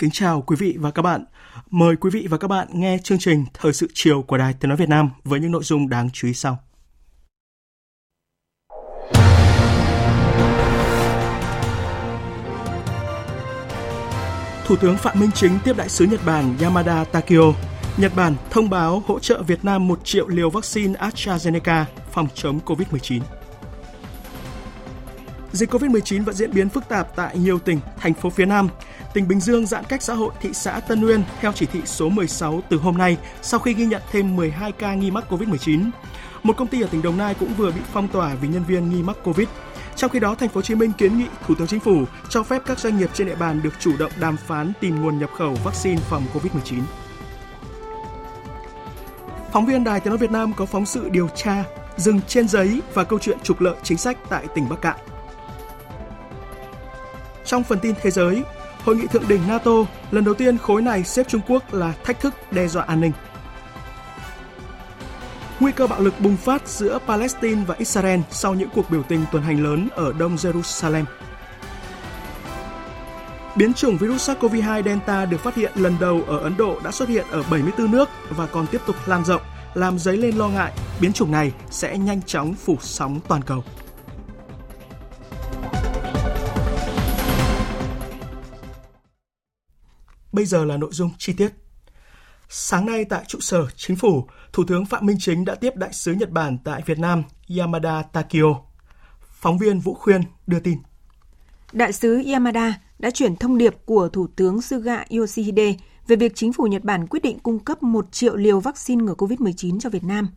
Kính chào quý vị và các bạn. Mời quý vị và các bạn nghe chương trình Thời sự chiều của Đài Tiếng nói Việt Nam với những nội dung đáng chú ý sau. Thủ tướng Phạm Minh Chính tiếp đại sứ Nhật Bản Yamada Takio. Nhật Bản thông báo hỗ trợ Việt Nam 1 triệu liều vaccine AstraZeneca phòng chống COVID-19. Dịch COVID-19 vẫn diễn biến phức tạp tại nhiều tỉnh, thành phố phía Nam. Tỉnh Bình Dương giãn cách xã hội thị xã Tân Uyên theo chỉ thị số 16 từ hôm nay sau khi ghi nhận thêm 12 ca nghi mắc COVID-19. Một công ty ở tỉnh Đồng Nai cũng vừa bị phong tỏa vì nhân viên nghi mắc COVID. Trong khi đó, Thành phố Hồ Chí Minh kiến nghị Thủ tướng Chính phủ cho phép các doanh nghiệp trên địa bàn được chủ động đàm phán tìm nguồn nhập khẩu vaccine phòng COVID-19. Phóng viên Đài Tiếng nói Việt Nam có phóng sự điều tra rừng trên giấy và câu chuyện trục lợi chính sách tại tỉnh Bắc Kạn. Trong phần tin thế giới, Hội nghị thượng đỉnh NATO lần đầu tiên khối này xếp Trung Quốc là thách thức đe dọa an ninh. Nguy cơ bạo lực bùng phát giữa Palestine và Israel sau những cuộc biểu tình tuần hành lớn ở Đông Jerusalem. Biến chủng virus SARS-CoV-2 Delta được phát hiện lần đầu ở Ấn Độ đã xuất hiện ở 74 nước và còn tiếp tục lan rộng, làm dấy lên lo ngại biến chủng này sẽ nhanh chóng phủ sóng toàn cầu. Bây giờ là nội dung chi tiết. Sáng nay tại trụ sở Chính phủ, Thủ tướng Phạm Minh Chính đã tiếp đại sứ Nhật Bản tại Việt Nam Yamada Takio. Phóng viên Vũ Khuyên đưa tin. Đại sứ Yamada đã chuyển thông điệp của Thủ tướng Suga Yoshihide về việc Chính phủ Nhật Bản quyết định cung cấp 1 triệu liều vaccine ngừa COVID-19 cho Việt Nam.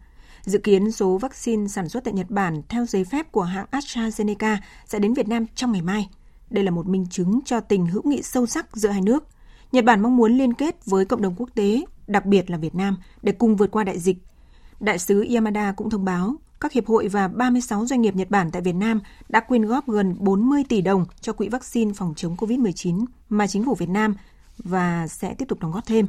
Dự kiến số vaccine sản xuất tại Nhật Bản theo giấy phép của hãng AstraZeneca sẽ đến Việt Nam trong ngày mai. Đây là một minh chứng cho tình hữu nghị sâu sắc giữa hai nước. Nhật Bản mong muốn liên kết với cộng đồng quốc tế, đặc biệt là Việt Nam, để cùng vượt qua đại dịch. Đại sứ Yamada cũng thông báo, các hiệp hội và 36 doanh nghiệp Nhật Bản tại Việt Nam đã quyên góp gần 40 tỷ đồng cho quỹ vaccine phòng chống COVID-19 mà Chính phủ Việt Nam và sẽ tiếp tục đóng góp thêm.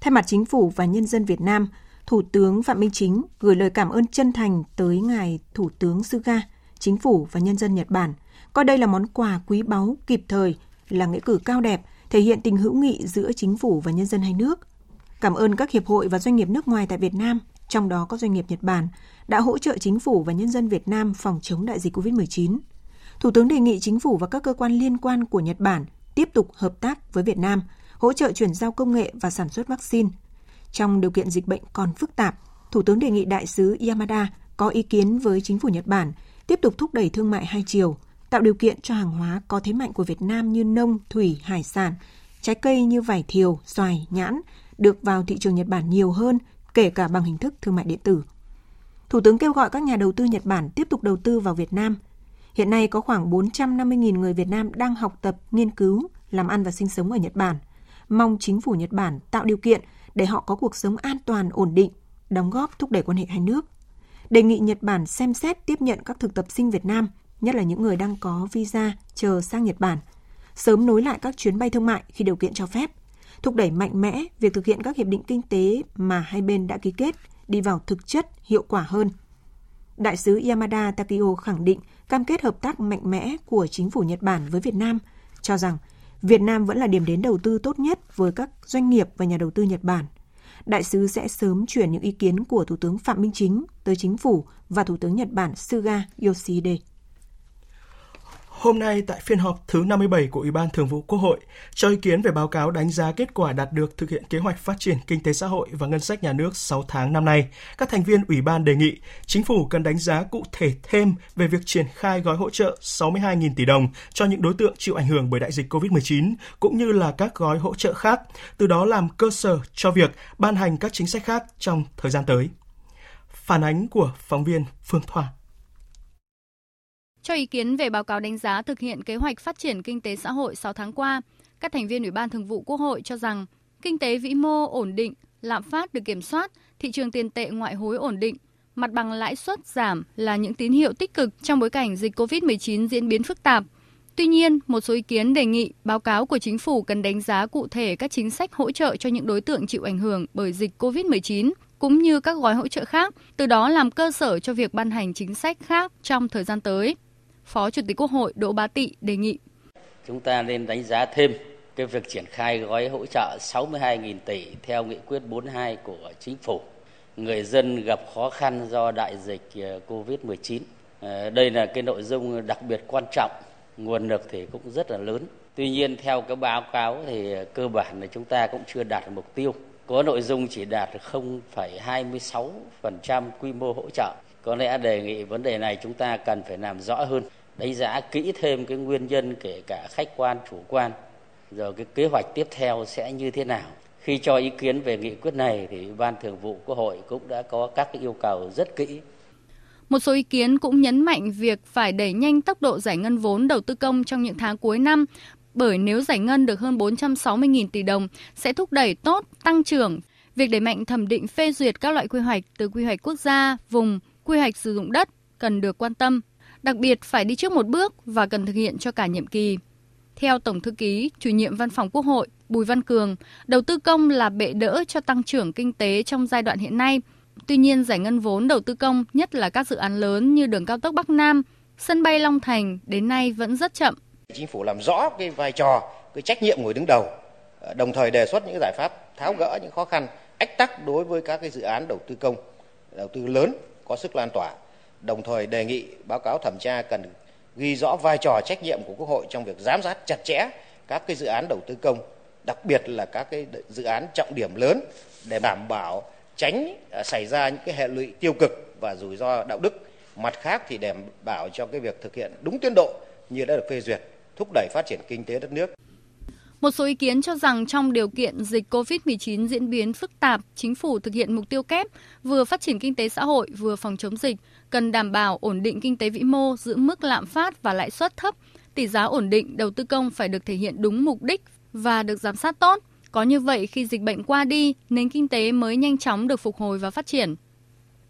Thay mặt Chính phủ và nhân dân Việt Nam, Thủ tướng Phạm Minh Chính gửi lời cảm ơn chân thành tới Ngài Thủ tướng Suga, Chính phủ và nhân dân Nhật Bản. Coi đây là món quà quý báu, kịp thời, là nghĩa cử cao đẹp, thể hiện tình hữu nghị giữa Chính phủ và nhân dân hai nước. Cảm ơn các hiệp hội và doanh nghiệp nước ngoài tại Việt Nam, trong đó có doanh nghiệp Nhật Bản, đã hỗ trợ Chính phủ và nhân dân Việt Nam phòng chống đại dịch COVID-19. Thủ tướng đề nghị Chính phủ và các cơ quan liên quan của Nhật Bản tiếp tục hợp tác với Việt Nam, hỗ trợ chuyển giao công nghệ và sản xuất vaccine. Trong điều kiện dịch bệnh còn phức tạp, Thủ tướng đề nghị đại sứ Yamada có ý kiến với Chính phủ Nhật Bản tiếp tục thúc đẩy thương mại hai chiều, tạo điều kiện cho hàng hóa có thế mạnh của Việt Nam như nông, thủy, hải sản, trái cây như vải thiều, xoài, nhãn được vào thị trường Nhật Bản nhiều hơn, kể cả bằng hình thức thương mại điện tử. Thủ tướng kêu gọi các nhà đầu tư Nhật Bản tiếp tục đầu tư vào Việt Nam. Hiện nay có khoảng 450.000 người Việt Nam đang học tập, nghiên cứu, làm ăn và sinh sống ở Nhật Bản. Mong Chính phủ Nhật Bản tạo điều kiện để họ có cuộc sống an toàn, ổn định, đóng góp thúc đẩy quan hệ hai nước. Đề nghị Nhật Bản xem xét tiếp nhận các thực tập sinh Việt Nam, nhất là những người đang có visa chờ sang Nhật Bản, sớm nối lại các chuyến bay thương mại khi điều kiện cho phép, thúc đẩy mạnh mẽ việc thực hiện các hiệp định kinh tế mà hai bên đã ký kết, đi vào thực chất, hiệu quả hơn. Đại sứ Yamada Takio khẳng định cam kết hợp tác mạnh mẽ của Chính phủ Nhật Bản với Việt Nam, cho rằng Việt Nam vẫn là điểm đến đầu tư tốt nhất với các doanh nghiệp và nhà đầu tư Nhật Bản. Đại sứ sẽ sớm chuyển những ý kiến của Thủ tướng Phạm Minh Chính tới Chính phủ và Thủ tướng Nhật Bản Suga Yoshihide. hôm nay tại phiên họp thứ 57 của Ủy ban Thường vụ Quốc hội, cho ý kiến về báo cáo đánh giá kết quả đạt được thực hiện kế hoạch phát triển kinh tế xã hội và ngân sách nhà nước 6 tháng năm nay, các thành viên Ủy ban đề nghị Chính phủ cần đánh giá cụ thể thêm về việc triển khai gói hỗ trợ 62.000 tỷ đồng cho những đối tượng chịu ảnh hưởng bởi đại dịch COVID-19, cũng như là các gói hỗ trợ khác, từ đó làm cơ sở cho việc ban hành các chính sách khác trong thời gian tới. Phản ánh của phóng viên Phương Thảo. Cho ý kiến về báo cáo đánh giá thực hiện kế hoạch phát triển kinh tế xã hội 6 tháng qua, các thành viên Ủy ban Thường vụ Quốc hội cho rằng kinh tế vĩ mô ổn định, lạm phát được kiểm soát, thị trường tiền tệ ngoại hối ổn định, mặt bằng lãi suất giảm là những tín hiệu tích cực trong bối cảnh dịch COVID-19 diễn biến phức tạp. Tuy nhiên, một số ý kiến đề nghị báo cáo của Chính phủ cần đánh giá cụ thể các chính sách hỗ trợ cho những đối tượng chịu ảnh hưởng bởi dịch COVID-19, cũng như các gói hỗ trợ khác, từ đó làm cơ sở cho việc ban hành chính sách khác trong thời gian tới. Phó Chủ tịch Quốc hội Đỗ Bá Tị đề nghị chúng ta nên đánh giá thêm cái việc triển khai gói hỗ trợ 62.000 tỷ theo nghị quyết 42 của Chính phủ. Người dân gặp khó khăn do đại dịch COVID-19. Đây là cái nội dung đặc biệt quan trọng, nguồn lực thì cũng rất là lớn. Tuy nhiên theo cái báo cáo thì cơ bản là chúng ta cũng chưa đạt được mục tiêu. Có nội dung chỉ đạt 0,26% quy mô hỗ trợ. Có lẽ đề nghị vấn đề này chúng ta cần phải làm rõ hơn, đánh giá kỹ thêm cái nguyên nhân kể cả khách quan, chủ quan, rồi cái kế hoạch tiếp theo sẽ như thế nào. Khi cho ý kiến về nghị quyết này thì Ban Thường vụ Quốc hội cũng đã có các yêu cầu rất kỹ. Một số ý kiến cũng nhấn mạnh việc phải đẩy nhanh tốc độ giải ngân vốn đầu tư công trong những tháng cuối năm, bởi nếu giải ngân được hơn 460.000 tỷ đồng sẽ thúc đẩy tốt tăng trưởng. Việc đẩy mạnh thẩm định phê duyệt các loại quy hoạch từ quy hoạch quốc gia, vùng, quy hoạch sử dụng đất cần được quan tâm, đặc biệt phải đi trước một bước và cần thực hiện cho cả nhiệm kỳ. Theo Tổng Thư ký, Chủ nhiệm Văn phòng Quốc hội Bùi Văn Cường, đầu tư công là bệ đỡ cho tăng trưởng kinh tế trong giai đoạn hiện nay. Tuy nhiên, giải ngân vốn đầu tư công, nhất là các dự án lớn như đường cao tốc Bắc Nam, sân bay Long Thành đến nay vẫn rất chậm. Chính phủ làm rõ cái vai trò, cái trách nhiệm người đứng đầu, đồng thời đề xuất những giải pháp tháo gỡ những khó khăn, ách tắc đối với các cái dự án đầu tư công, đầu tư lớn có sức lan tỏa. Đồng thời đề nghị báo cáo thẩm tra cần ghi rõ vai trò trách nhiệm của Quốc hội trong việc giám sát chặt chẽ các cái dự án đầu tư công, đặc biệt là các cái dự án trọng điểm lớn để đảm bảo tránh xảy ra những cái hệ lụy tiêu cực và rủi ro đạo đức. Mặt khác thì đảm bảo cho cái việc thực hiện đúng tiến độ như đã được phê duyệt, thúc đẩy phát triển kinh tế đất nước. Một số ý kiến cho rằng trong điều kiện dịch COVID-19 diễn biến phức tạp, Chính phủ thực hiện mục tiêu kép vừa phát triển kinh tế xã hội vừa phòng chống dịch, cần đảm bảo ổn định kinh tế vĩ mô, giữ mức lạm phát và lãi suất thấp, tỷ giá ổn định, đầu tư công phải được thể hiện đúng mục đích và được giám sát tốt. Có như vậy, khi dịch bệnh qua đi, nền kinh tế mới nhanh chóng được phục hồi và phát triển.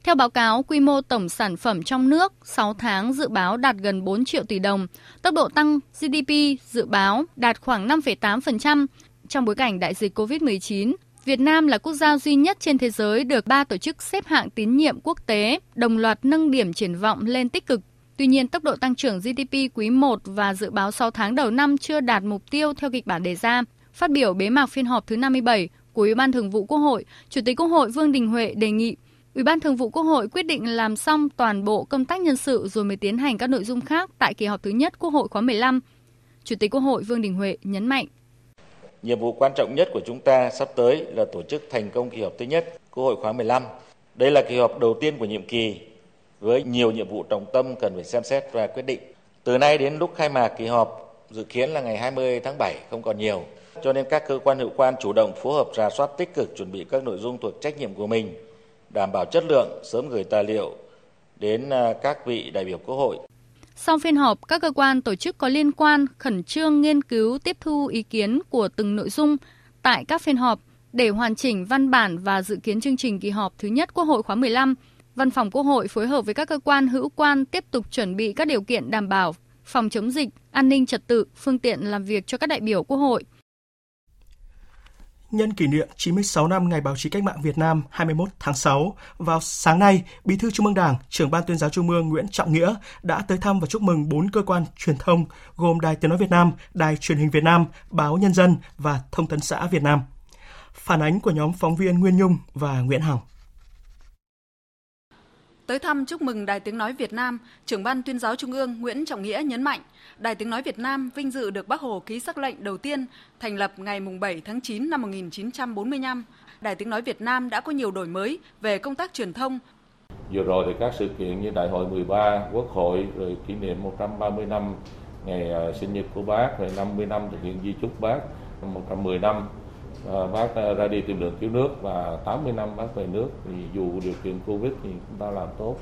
Theo báo cáo, quy mô tổng sản phẩm trong nước 6 tháng dự báo đạt gần 4 triệu tỷ đồng, tốc độ tăng GDP dự báo đạt khoảng 5,8%. Trong bối cảnh đại dịch COVID-19, Việt Nam là quốc gia duy nhất trên thế giới được 3 tổ chức xếp hạng tín nhiệm quốc tế đồng loạt nâng điểm triển vọng lên tích cực. Tuy nhiên, tốc độ tăng trưởng GDP quý 1 và dự báo 6 tháng đầu năm chưa đạt mục tiêu theo kịch bản đề ra. Phát biểu bế mạc phiên họp thứ 57 của Ủy ban Thường vụ Quốc hội, Chủ tịch Quốc hội Vương Đình Huệ đề nghị Ủy ban Thường vụ Quốc hội quyết định làm xong toàn bộ công tác nhân sự rồi mới tiến hành các nội dung khác tại kỳ họp thứ nhất Quốc hội khóa 15. Chủ tịch Quốc hội Vương Đình Huệ nhấn mạnh. Nhiệm vụ quan trọng nhất của chúng ta sắp tới là tổ chức thành công kỳ họp thứ nhất Quốc hội khóa 15. Đây là kỳ họp đầu tiên của nhiệm kỳ với nhiều nhiệm vụ trọng tâm cần phải xem xét và quyết định. Từ nay đến lúc khai mạc kỳ họp dự kiến là ngày 20 tháng 7 không còn nhiều. Cho nên các cơ quan hữu quan chủ động phối hợp rà soát tích cực chuẩn bị các nội dung thuộc trách nhiệm của mình, đảm bảo chất lượng, sớm gửi tài liệu đến các vị đại biểu Quốc hội. Sau phiên họp, các cơ quan tổ chức có liên quan khẩn trương nghiên cứu tiếp thu ý kiến của từng nội dung tại các phiên họp để hoàn chỉnh văn bản và dự kiến chương trình kỳ họp thứ nhất Quốc hội khóa 15. Văn phòng Quốc hội phối hợp với các cơ quan hữu quan tiếp tục chuẩn bị các điều kiện đảm bảo phòng chống dịch, an ninh trật tự, phương tiện làm việc cho các đại biểu Quốc hội. Nhân kỷ niệm 96 năm Ngày Báo chí Cách mạng Việt Nam 21 tháng 6, vào sáng nay, Bí thư Trung ương Đảng, Trưởng ban Tuyên giáo Trung ương Nguyễn Trọng Nghĩa đã tới thăm và chúc mừng 4 cơ quan truyền thông gồm Đài Tiếng nói Việt Nam, Đài Truyền hình Việt Nam, Báo Nhân dân và Thông tấn xã Việt Nam. Phản ánh của nhóm phóng viên Nguyên Nhung và Nguyễn Hằng. Tới thăm chúc mừng Đài Tiếng Nói Việt Nam, Trưởng ban Tuyên giáo Trung ương Nguyễn Trọng Nghĩa nhấn mạnh, Đài Tiếng Nói Việt Nam vinh dự được Bác Hồ ký sắc lệnh đầu tiên thành lập ngày 7 tháng 9 năm 1945. Đài Tiếng Nói Việt Nam đã có nhiều đổi mới về công tác truyền thông. Vừa rồi thì các sự kiện như Đại hội 13, Quốc hội, rồi kỷ niệm 130 năm ngày sinh nhật của Bác, rồi 50 năm thực hiện di chúc Bác, 110 năm Bác ra đi tìm đường cứu nước và 80 năm Bác về nước, thì dù điều kiện Covid thì chúng ta làm tốt.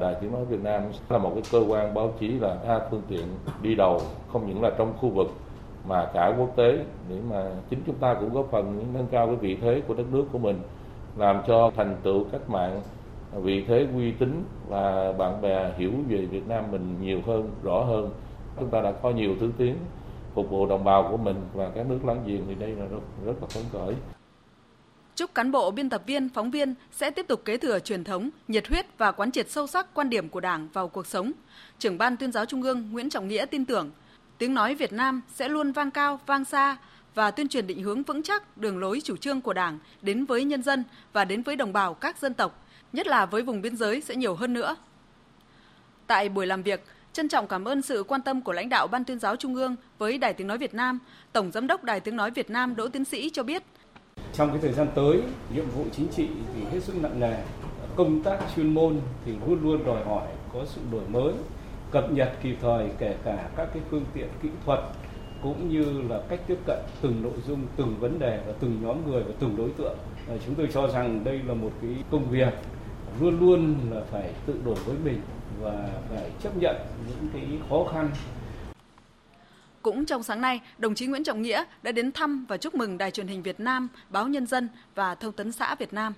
Đài Tiếng Nói Việt Nam là một cái cơ quan báo chí là đa phương tiện đi đầu, không những là trong khu vực mà cả quốc tế, để mà chính chúng ta cũng góp phần nâng cao cái vị thế của đất nước của mình, làm cho thành tựu cách mạng, vị thế uy tín và bạn bè hiểu về Việt Nam mình nhiều hơn, rõ hơn. Chúng ta đã có nhiều thứ tiếng phục vụ đồng bào của mình và các nước láng giềng, thì đây là rất là phấn khởi. Chúc cán bộ, biên tập viên, phóng viên sẽ tiếp tục kế thừa truyền thống, nhiệt huyết và quán triệt sâu sắc quan điểm của Đảng vào cuộc sống. Trưởng ban Tuyên giáo Trung ương Nguyễn Trọng Nghĩa tin tưởng Tiếng Nói Việt Nam sẽ luôn vang cao, vang xa và tuyên truyền định hướng vững chắc đường lối chủ trương của Đảng đến với nhân dân và đến với đồng bào các dân tộc, nhất là với vùng biên giới sẽ nhiều hơn nữa. Tại buổi làm việc, trân trọng cảm ơn sự quan tâm của lãnh đạo Ban Tuyên giáo Trung ương với Đài Tiếng Nói Việt Nam. Tổng Giám đốc Đài Tiếng Nói Việt Nam Đỗ Tiến Sĩ cho biết. Trong cái thời gian tới, nhiệm vụ chính trị thì hết sức nặng nề. Công tác chuyên môn thì luôn luôn đòi hỏi có sự đổi mới, cập nhật kịp thời kể cả các cái phương tiện kỹ thuật cũng như là cách tiếp cận từng nội dung, từng vấn đề và từng nhóm người và từng đối tượng. Chúng tôi cho rằng đây là một cái công việc luôn luôn là phải tự đổi mới mình và phải chấp nhận những cái khó khăn. Cũng trong sáng nay, đồng chí Nguyễn Trọng Nghĩa đã đến thăm và chúc mừng Đài Truyền hình Việt Nam, Báo Nhân dân và Thông tấn xã Việt Nam.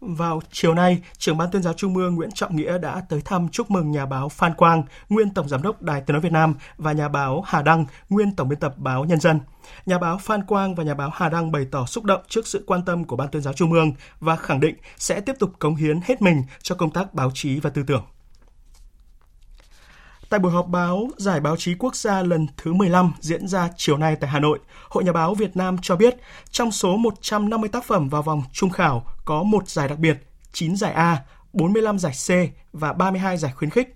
Vào chiều nay, Trưởng ban Tuyên giáo Trung ương Nguyễn Trọng Nghĩa đã tới thăm chúc mừng nhà báo Phan Quang, nguyên Tổng Giám đốc Đài Tiếng Nói Việt Nam và nhà báo Hà Đăng, nguyên Tổng biên tập Báo Nhân dân. Nhà báo Phan Quang và nhà báo Hà Đăng bày tỏ xúc động trước sự quan tâm của Ban Tuyên giáo Trung ương và khẳng định sẽ tiếp tục cống hiến hết mình cho công tác báo chí và tư tưởng. Tại buổi họp báo Giải báo chí quốc gia lần thứ 15 diễn ra chiều nay tại Hà Nội, Hội Nhà báo Việt Nam cho biết trong số 150 tác phẩm vào vòng chung khảo có 1 giải đặc biệt, 9 giải A, 45 giải C và 32 giải khuyến khích.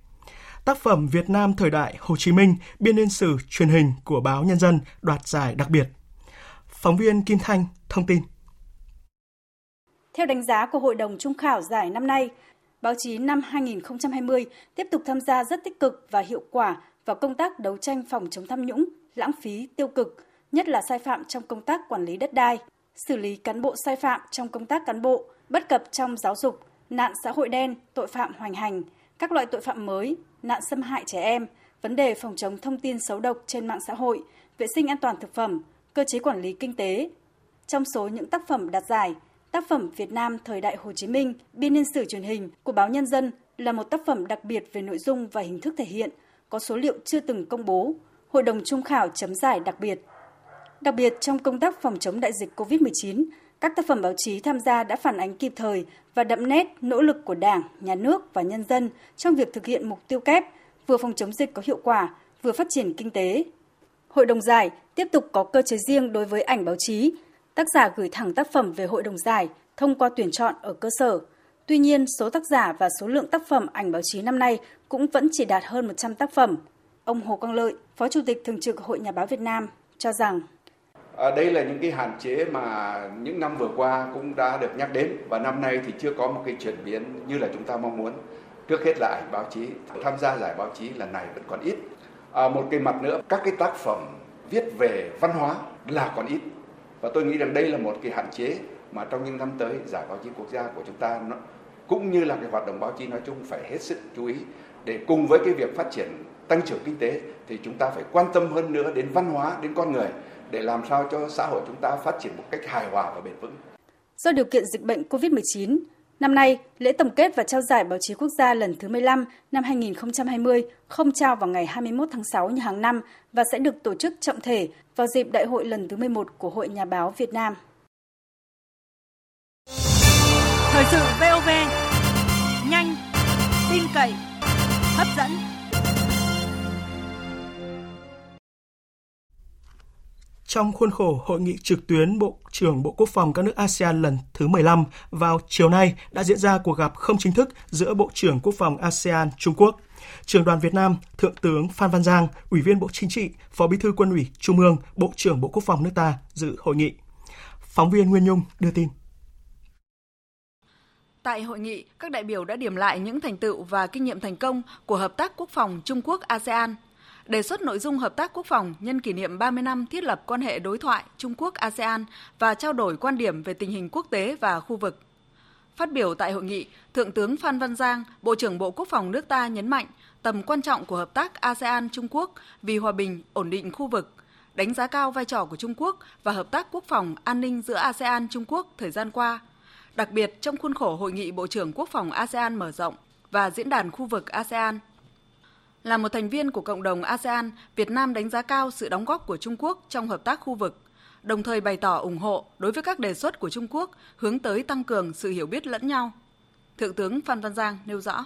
Tác phẩm Việt Nam thời đại Hồ Chí Minh, biên niên sử truyền hình của Báo Nhân dân đoạt giải đặc biệt. Phóng viên Kim Thanh thông tin. Theo đánh giá của Hội đồng chung khảo giải năm nay, báo chí năm 2020 tiếp tục tham gia rất tích cực và hiệu quả vào công tác đấu tranh phòng chống tham nhũng, lãng phí, tiêu cực, nhất là sai phạm trong công tác quản lý đất đai, xử lý cán bộ sai phạm trong công tác cán bộ, bất cập trong giáo dục, nạn xã hội đen, tội phạm hoành hành, các loại tội phạm mới, nạn xâm hại trẻ em, vấn đề phòng chống thông tin xấu độc trên mạng xã hội, vệ sinh an toàn thực phẩm, cơ chế quản lý kinh tế. Trong số những tác phẩm đạt giải, tác phẩm Việt Nam thời đại Hồ Chí Minh, biên niên sử truyền hình của Báo Nhân dân là một tác phẩm đặc biệt về nội dung và hình thức thể hiện, có số liệu chưa từng công bố, Hội đồng chung khảo chấm giải đặc biệt. Đặc biệt trong công tác phòng chống đại dịch COVID-19, các tác phẩm báo chí tham gia đã phản ánh kịp thời và đậm nét nỗ lực của Đảng, Nhà nước và nhân dân trong việc thực hiện mục tiêu kép, vừa phòng chống dịch có hiệu quả, vừa phát triển kinh tế. Hội đồng giải tiếp tục có cơ chế riêng đối với ảnh báo chí, tác giả gửi thẳng tác phẩm về hội đồng giải thông qua tuyển chọn ở cơ sở. Tuy nhiên, số tác giả và số lượng tác phẩm ảnh báo chí năm nay cũng vẫn chỉ đạt hơn 100 tác phẩm. Ông Hồ Quang Lợi, Phó Chủ tịch Thường trực Hội Nhà báo Việt Nam cho rằng đây là những cái hạn chế mà những năm vừa qua cũng đã được nhắc đến và năm nay thì chưa có một cái chuyển biến như là chúng ta mong muốn. Trước hết là ảnh báo chí, tham gia giải báo chí lần này vẫn còn ít. Một cái mặt nữa, các cái tác phẩm viết về văn hóa là còn ít. Và tôi nghĩ rằng đây là một cái hạn chế mà trong những năm tới giải báo chí quốc gia của chúng ta cũng như là cái hoạt động báo chí nói chung phải hết sức chú ý để cùng với cái việc phát triển tăng trưởng kinh tế thì chúng ta phải quan tâm hơn nữa đến văn hóa, đến con người để làm sao cho xã hội chúng ta phát triển một cách hài hòa và bền vững. Do điều kiện dịch bệnh COVID-19, năm nay lễ tổng kết và trao giải báo chí quốc gia lần thứ 15 năm 2020 không trao vào ngày 21 tháng 6 như hàng năm và sẽ được tổ chức trọng thể vào dịp đại hội lần thứ 11 của Hội Nhà báo Việt Nam. Thời sự VOV, nhanh, tin cậy, hấp dẫn. trong khuôn khổ hội nghị trực tuyến Bộ trưởng Bộ Quốc phòng các nước ASEAN lần thứ 15 vào chiều nay đã diễn ra cuộc gặp không chính thức giữa Bộ trưởng Quốc phòng ASEAN Trung Quốc. Trưởng đoàn Việt Nam, Thượng tướng Phan Văn Giang, Ủy viên Bộ Chính trị, Phó Bí thư Quân ủy Trung ương, Bộ trưởng Bộ Quốc phòng nước ta dự hội nghị. Phóng viên Nguyên Nhung đưa tin. Tại hội nghị, các đại biểu đã điểm lại những thành tựu và kinh nghiệm thành công của hợp tác quốc phòng Trung Quốc-ASEAN, đề xuất nội dung hợp tác quốc phòng nhân kỷ niệm 30 năm thiết lập quan hệ đối thoại Trung Quốc-ASEAN và trao đổi quan điểm về tình hình quốc tế và khu vực. Phát biểu tại hội nghị, Thượng tướng Phan Văn Giang, Bộ trưởng Bộ Quốc phòng nước ta nhấn mạnh tầm quan trọng của hợp tác ASEAN-Trung Quốc vì hòa bình, ổn định khu vực, đánh giá cao vai trò của Trung Quốc và hợp tác quốc phòng an ninh giữa ASEAN-Trung Quốc thời gian qua, đặc biệt trong khuôn khổ Hội nghị Bộ trưởng Quốc phòng ASEAN mở rộng và Diễn đàn khu vực ASEAN. Là một thành viên của cộng đồng ASEAN, Việt Nam đánh giá cao sự đóng góp của Trung Quốc trong hợp tác khu vực, đồng thời bày tỏ ủng hộ đối với các đề xuất của Trung Quốc hướng tới tăng cường sự hiểu biết lẫn nhau. Thượng tướng Phan Văn Giang nêu rõ.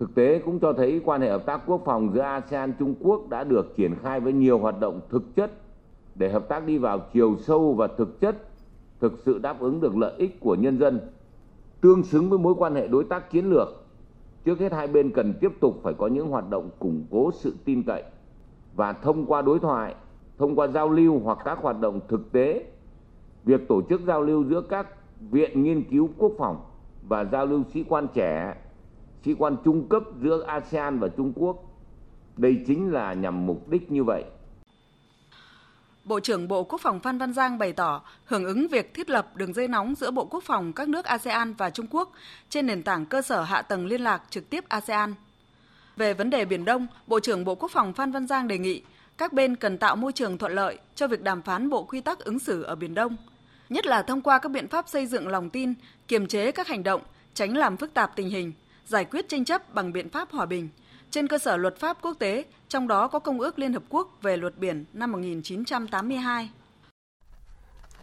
Thực tế cũng cho thấy quan hệ hợp tác quốc phòng giữa ASEAN Trung Quốc đã được triển khai với nhiều hoạt động thực chất để hợp tác đi vào chiều sâu và thực chất, thực sự đáp ứng được lợi ích của nhân dân, tương xứng với mối quan hệ đối tác chiến lược. Trước hết hai bên cần tiếp tục phải có những hoạt động củng cố sự tin cậy và thông qua đối thoại, thông qua giao lưu hoặc các hoạt động thực tế. Việc tổ chức giao lưu giữa các viện nghiên cứu quốc phòng và giao lưu sĩ quan trẻ, sĩ quan trung cấp giữa ASEAN và Trung Quốc, đây chính là nhằm mục đích như vậy. Bộ trưởng Bộ Quốc phòng Phan Văn Giang bày tỏ hưởng ứng việc thiết lập đường dây nóng giữa Bộ Quốc phòng các nước ASEAN và Trung Quốc trên nền tảng cơ sở hạ tầng liên lạc trực tiếp ASEAN. Về vấn đề Biển Đông, Bộ trưởng Bộ Quốc phòng Phan Văn Giang đề nghị các bên cần tạo môi trường thuận lợi cho việc đàm phán bộ quy tắc ứng xử ở Biển Đông, nhất là thông qua các biện pháp xây dựng lòng tin, kiềm chế các hành động, tránh làm phức tạp tình hình, giải quyết tranh chấp bằng biện pháp hòa bình, trên cơ sở luật pháp quốc tế, trong đó có Công ước Liên Hợp Quốc về luật biển năm 1982.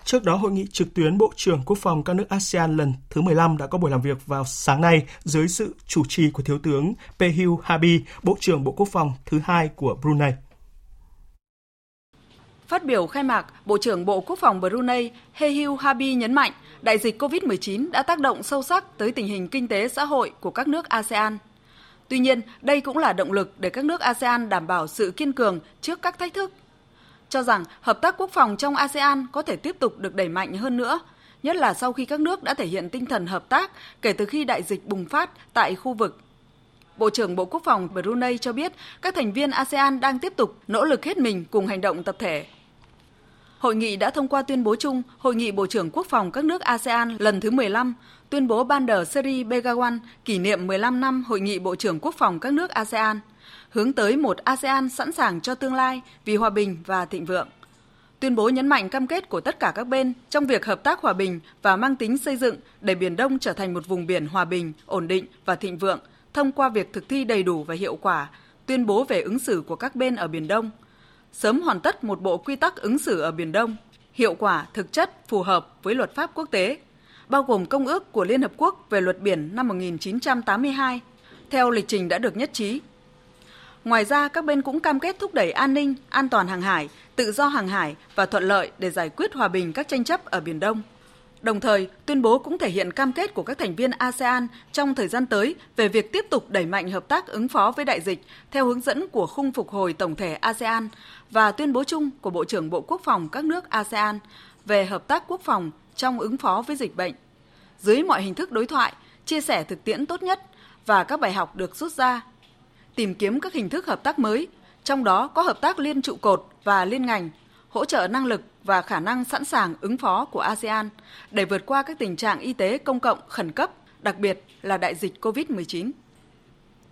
Trước đó, Hội nghị trực tuyến Bộ trưởng Quốc phòng các nước ASEAN lần thứ 15 đã có buổi làm việc vào sáng nay dưới sự chủ trì của Thiếu tướng Pehin Halbi, Bộ trưởng Bộ Quốc phòng thứ hai của Brunei. Phát biểu khai mạc, Bộ trưởng Bộ Quốc phòng Brunei Pehin Halbi nhấn mạnh đại dịch COVID-19 đã tác động sâu sắc tới tình hình kinh tế xã hội của các nước ASEAN. Tuy nhiên, đây cũng là động lực để các nước ASEAN đảm bảo sự kiên cường trước các thách thức. Cho rằng hợp tác quốc phòng trong ASEAN có thể tiếp tục được đẩy mạnh hơn nữa, nhất là sau khi các nước đã thể hiện tinh thần hợp tác kể từ khi đại dịch bùng phát tại khu vực. Bộ trưởng Bộ Quốc phòng Brunei cho biết các thành viên ASEAN đang tiếp tục nỗ lực hết mình cùng hành động tập thể. Hội nghị đã thông qua tuyên bố chung Hội nghị Bộ trưởng Quốc phòng các nước ASEAN lần thứ 15, tuyên bố Bandar Seri Begawan kỷ niệm 15 năm Hội nghị Bộ trưởng Quốc phòng các nước ASEAN, hướng tới một ASEAN sẵn sàng cho tương lai vì hòa bình và thịnh vượng. Tuyên bố nhấn mạnh cam kết của tất cả các bên trong việc hợp tác hòa bình và mang tính xây dựng để Biển Đông trở thành một vùng biển hòa bình, ổn định và thịnh vượng thông qua việc thực thi đầy đủ và hiệu quả tuyên bố về ứng xử của các bên ở Biển Đông, sớm hoàn tất một bộ quy tắc ứng xử ở Biển Đông, hiệu quả, thực chất, phù hợp với luật pháp quốc tế, bao gồm Công ước của Liên Hợp Quốc về luật biển năm 1982, theo lịch trình đã được nhất trí. Ngoài ra, các bên cũng cam kết thúc đẩy an ninh, an toàn hàng hải, tự do hàng hải và thuận lợi để giải quyết hòa bình các tranh chấp ở Biển Đông. Đồng thời, tuyên bố cũng thể hiện cam kết của các thành viên ASEAN trong thời gian tới về việc tiếp tục đẩy mạnh hợp tác ứng phó với đại dịch theo hướng dẫn của Khung phục hồi tổng thể ASEAN và tuyên bố chung của Bộ trưởng Bộ Quốc phòng các nước ASEAN về hợp tác quốc phòng trong ứng phó với dịch bệnh, dưới mọi hình thức đối thoại, chia sẻ thực tiễn tốt nhất và các bài học được rút ra, tìm kiếm các hình thức hợp tác mới, trong đó có hợp tác liên trụ cột và liên ngành, hỗ trợ năng lực và khả năng sẵn sàng ứng phó của ASEAN để vượt qua các tình trạng y tế công cộng khẩn cấp, đặc biệt là đại dịch COVID-19.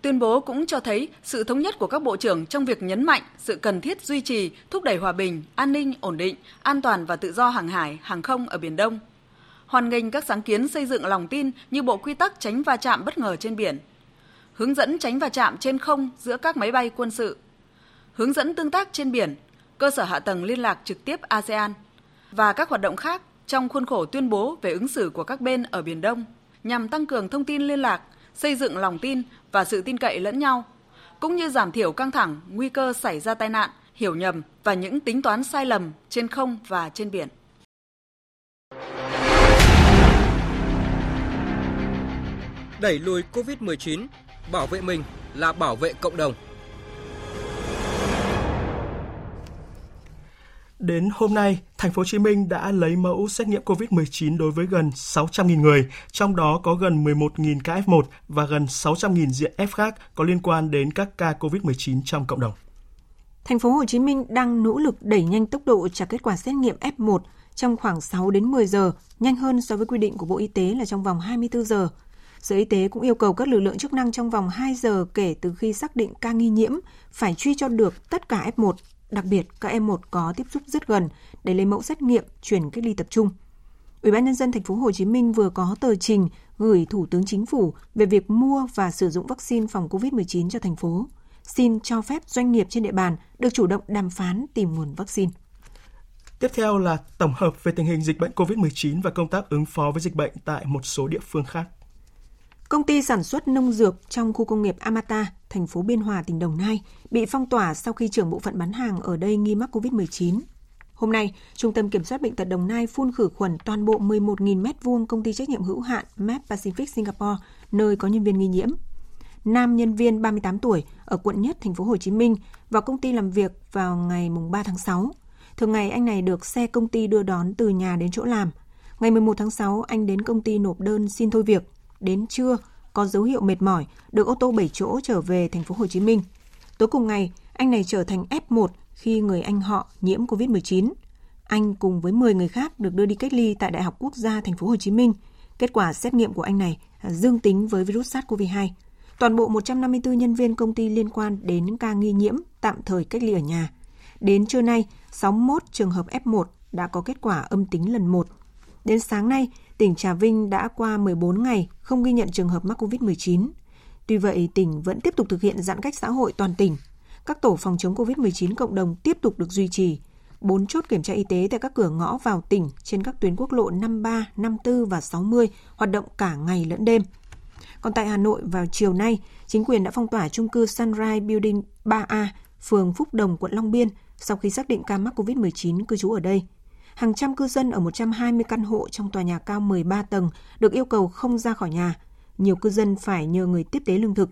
Tuyên bố cũng cho thấy sự thống nhất của các bộ trưởng trong việc nhấn mạnh sự cần thiết duy trì, thúc đẩy hòa bình, an ninh, ổn định, an toàn và tự do hàng hải, hàng không ở Biển Đông. Hoan nghênh các sáng kiến xây dựng lòng tin như bộ quy tắc tránh va chạm bất ngờ trên biển, hướng dẫn tránh va chạm trên không giữa các máy bay quân sự, hướng dẫn tương tác trên biển, cơ sở hạ tầng liên lạc trực tiếp ASEAN và các hoạt động khác trong khuôn khổ tuyên bố về ứng xử của các bên ở Biển Đông nhằm tăng cường thông tin liên lạc, xây dựng lòng tin và sự tin cậy lẫn nhau, cũng như giảm thiểu căng thẳng, nguy cơ xảy ra tai nạn, hiểu nhầm và những tính toán sai lầm trên không và trên biển. Đẩy lùi COVID-19, bảo vệ mình là bảo vệ cộng đồng. Đến hôm nay, Thành phố Hồ Chí Minh đã lấy mẫu xét nghiệm COVID-19 đối với gần 600.000 người, trong đó có gần 11.000 ca F1 và gần 600.000 diện F khác có liên quan đến các ca COVID-19 trong cộng đồng. Thành phố Hồ Chí Minh đang nỗ lực đẩy nhanh tốc độ trả kết quả xét nghiệm F1 trong khoảng 6 đến 10 giờ, nhanh hơn so với quy định của Bộ Y tế là trong vòng 24 giờ. Sở Y tế cũng yêu cầu các lực lượng chức năng trong vòng 2 giờ kể từ khi xác định ca nghi nhiễm phải truy cho được tất cả F1, đặc biệt các F1 có tiếp xúc rất gần để lấy mẫu xét nghiệm chuyển cách ly tập trung. Ủy ban nhân dân thành phố Hồ Chí Minh vừa có tờ trình gửi Thủ tướng Chính phủ về việc mua và sử dụng vaccine phòng COVID-19 cho thành phố, xin cho phép doanh nghiệp trên địa bàn được chủ động đàm phán tìm nguồn vaccine. Tiếp theo là tổng hợp về tình hình dịch bệnh COVID-19 và công tác ứng phó với dịch bệnh tại một số địa phương khác. Công ty sản xuất nông dược trong khu công nghiệp Amata, thành phố Biên Hòa, tỉnh Đồng Nai bị phong tỏa sau khi trưởng bộ phận bán hàng ở đây nghi mắc COVID-19. Hôm nay, Trung tâm Kiểm soát Bệnh tật Đồng Nai phun khử khuẩn toàn bộ 11.000 m2 công ty trách nhiệm hữu hạn Map Pacific Singapore, nơi có nhân viên nghi nhiễm. Nam nhân viên 38 tuổi ở quận Nhất, thành phố Hồ Chí Minh vào công ty làm việc vào ngày 3 tháng 6. Thường ngày anh này được xe công ty đưa đón từ nhà đến chỗ làm. Ngày 11 tháng 6, anh đến công ty nộp đơn xin thôi việc. Đến trưa, có dấu hiệu mệt mỏi, được ô tô 7 chỗ trở về thành phố Hồ Chí Minh. Tối cùng ngày, anh này trở thành F1 khi người anh họ nhiễm COVID-19. Anh cùng với 10 người khác được đưa đi cách ly tại Đại học Quốc gia thành phố Hồ Chí Minh. Kết quả xét nghiệm của anh này dương tính với virus SARS-CoV-2. Toàn bộ 154 nhân viên công ty liên quan đến ca nghi nhiễm tạm thời cách ly ở nhà. Đến trưa nay, 61 trường hợp F1 đã có kết quả âm tính lần 1. Đến sáng nay, tỉnh Trà Vinh đã qua 14 ngày không ghi nhận trường hợp mắc COVID-19. Tuy vậy, tỉnh vẫn tiếp tục thực hiện giãn cách xã hội toàn tỉnh. Các tổ phòng chống COVID-19 cộng đồng tiếp tục được duy trì. 4 chốt kiểm tra y tế tại các cửa ngõ vào tỉnh trên các tuyến quốc lộ 53, 54 và 60 hoạt động cả ngày lẫn đêm. Còn tại Hà Nội, vào chiều nay, chính quyền đã phong tỏa chung cư Sunrise Building 3A, phường Phúc Đồng, quận Long Biên sau khi xác định ca mắc COVID-19 cư trú ở đây. Hàng trăm cư dân ở 120 căn hộ trong tòa nhà cao 13 tầng được yêu cầu không ra khỏi nhà. Nhiều cư dân phải nhờ người tiếp tế lương thực.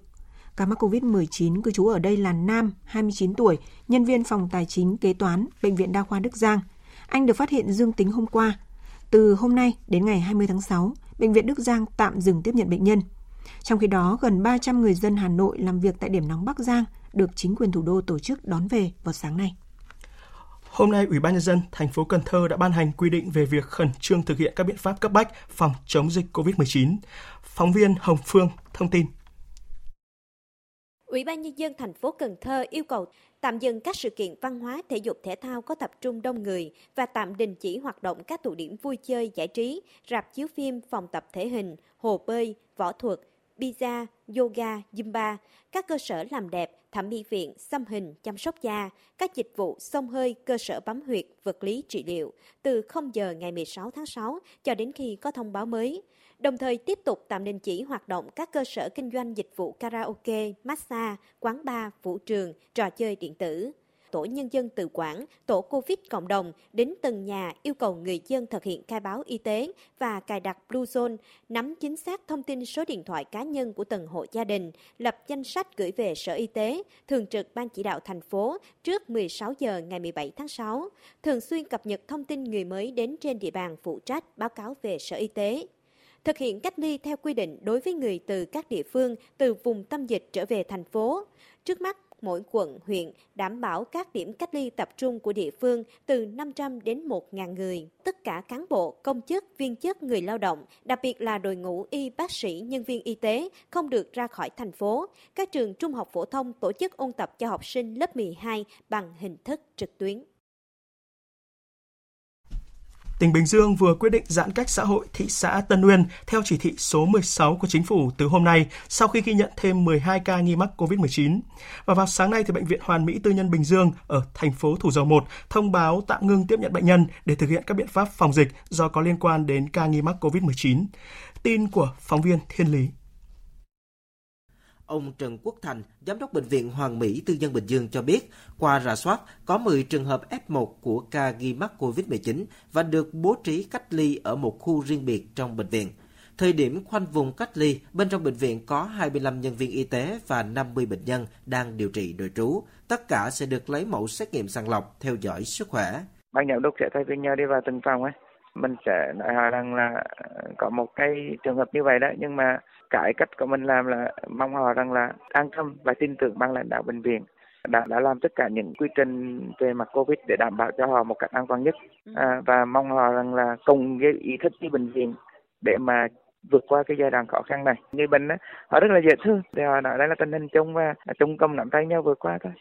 Ca mắc COVID-19 cư trú ở đây là nam, 29 tuổi, nhân viên phòng tài chính kế toán Bệnh viện Đa khoa Đức Giang. Anh được phát hiện dương tính hôm qua. Từ hôm nay đến ngày 20 tháng 6, Bệnh viện Đức Giang tạm dừng tiếp nhận bệnh nhân. Trong khi đó, gần 300 người dân Hà Nội làm việc tại điểm nóng Bắc Giang được chính quyền thủ đô tổ chức đón về vào sáng nay. Hôm nay, Ủy ban nhân dân thành phố Cần Thơ đã ban hành quy định về việc khẩn trương thực hiện các biện pháp cấp bách phòng chống dịch COVID-19. Phóng viên Hồng Phương thông tin. Ủy ban nhân dân thành phố Cần Thơ yêu cầu tạm dừng các sự kiện văn hóa, thể dục thể thao có tập trung đông người và tạm đình chỉ hoạt động các tụ điểm vui chơi giải trí, rạp chiếu phim, phòng tập thể hình, hồ bơi, võ thuật, pizza, yoga, zumba, các cơ sở làm đẹp, thẩm mỹ viện, xăm hình, chăm sóc da, các dịch vụ xông hơi, cơ sở bấm huyệt, vật lý trị liệu từ 0 giờ ngày 16 tháng 6 cho đến khi có thông báo mới. Đồng thời tiếp tục tạm đình chỉ hoạt động các cơ sở kinh doanh dịch vụ karaoke, massage, quán bar, vũ trường, trò chơi điện tử. Tổ nhân dân tự quản, tổ Covid cộng đồng đến từng nhà yêu cầu người dân thực hiện khai báo y tế và cài đặt Blue Zone, nắm chính xác thông tin số điện thoại cá nhân của từng hộ gia đình, lập danh sách gửi về Sở Y tế, Thường trực Ban Chỉ đạo thành phố trước 16 giờ ngày 17 tháng 6, thường xuyên cập nhật thông tin người mới đến trên địa bàn phụ trách báo cáo về Sở Y tế. Thực hiện cách ly theo quy định đối với người từ các địa phương, từ vùng tâm dịch trở về thành phố. Trước mắt, mỗi quận, huyện đảm bảo các điểm cách ly tập trung của địa phương từ 500 đến 1.000 người. Tất cả cán bộ, công chức, viên chức, người lao động, đặc biệt là đội ngũ y, bác sĩ, nhân viên y tế không được ra khỏi thành phố. Các trường trung học phổ thông tổ chức ôn tập cho học sinh lớp 12 bằng hình thức trực tuyến. Tỉnh Bình Dương vừa quyết định giãn cách xã hội thị xã Tân Uyên theo chỉ thị số 16 của Chính phủ từ hôm nay sau khi ghi nhận thêm 12 ca nghi mắc COVID-19. Và vào sáng nay, thì Bệnh viện Hoàn Mỹ Tư nhân Bình Dương ở thành phố Thủ Dầu Một thông báo tạm ngưng tiếp nhận bệnh nhân để thực hiện các biện pháp phòng dịch do có liên quan đến ca nghi mắc COVID-19. Tin của phóng viên Thiên Lý. Ông Trần Quốc Thành, Giám đốc Bệnh viện Hoàng Mỹ Tư nhân Bình Dương cho biết, qua rà soát, có 10 trường hợp F1 của ca ghi mắc COVID-19 và được bố trí cách ly ở một khu riêng biệt trong bệnh viện. Thời điểm khoanh vùng cách ly, bên trong bệnh viện có 25 nhân viên y tế và 50 bệnh nhân đang điều trị nội trú. Tất cả sẽ được lấy mẫu xét nghiệm sàng lọc, theo dõi sức khỏe. Ban giám đốc sẽ thay phiên nhau đi vào từng phòng ấy. Mình sẽ nói rằng là có một cái trường hợp như vậy đó, nhưng mà cái cách của mình làm là mong họ rằng là an tâm và tin tưởng ban lãnh đạo bệnh viện đã làm tất cả những quy trình về mặt COVID để đảm bảo cho họ một cách an toàn nhất, và mong họ rằng là cùng với ý thức với bệnh viện để mà vượt qua cái giai đoạn khó khăn này. Người bệnh đó, họ rất là dễ thương, để họ nói đây là tình hình chung và chung công nắm tay nhau vượt qua thôi.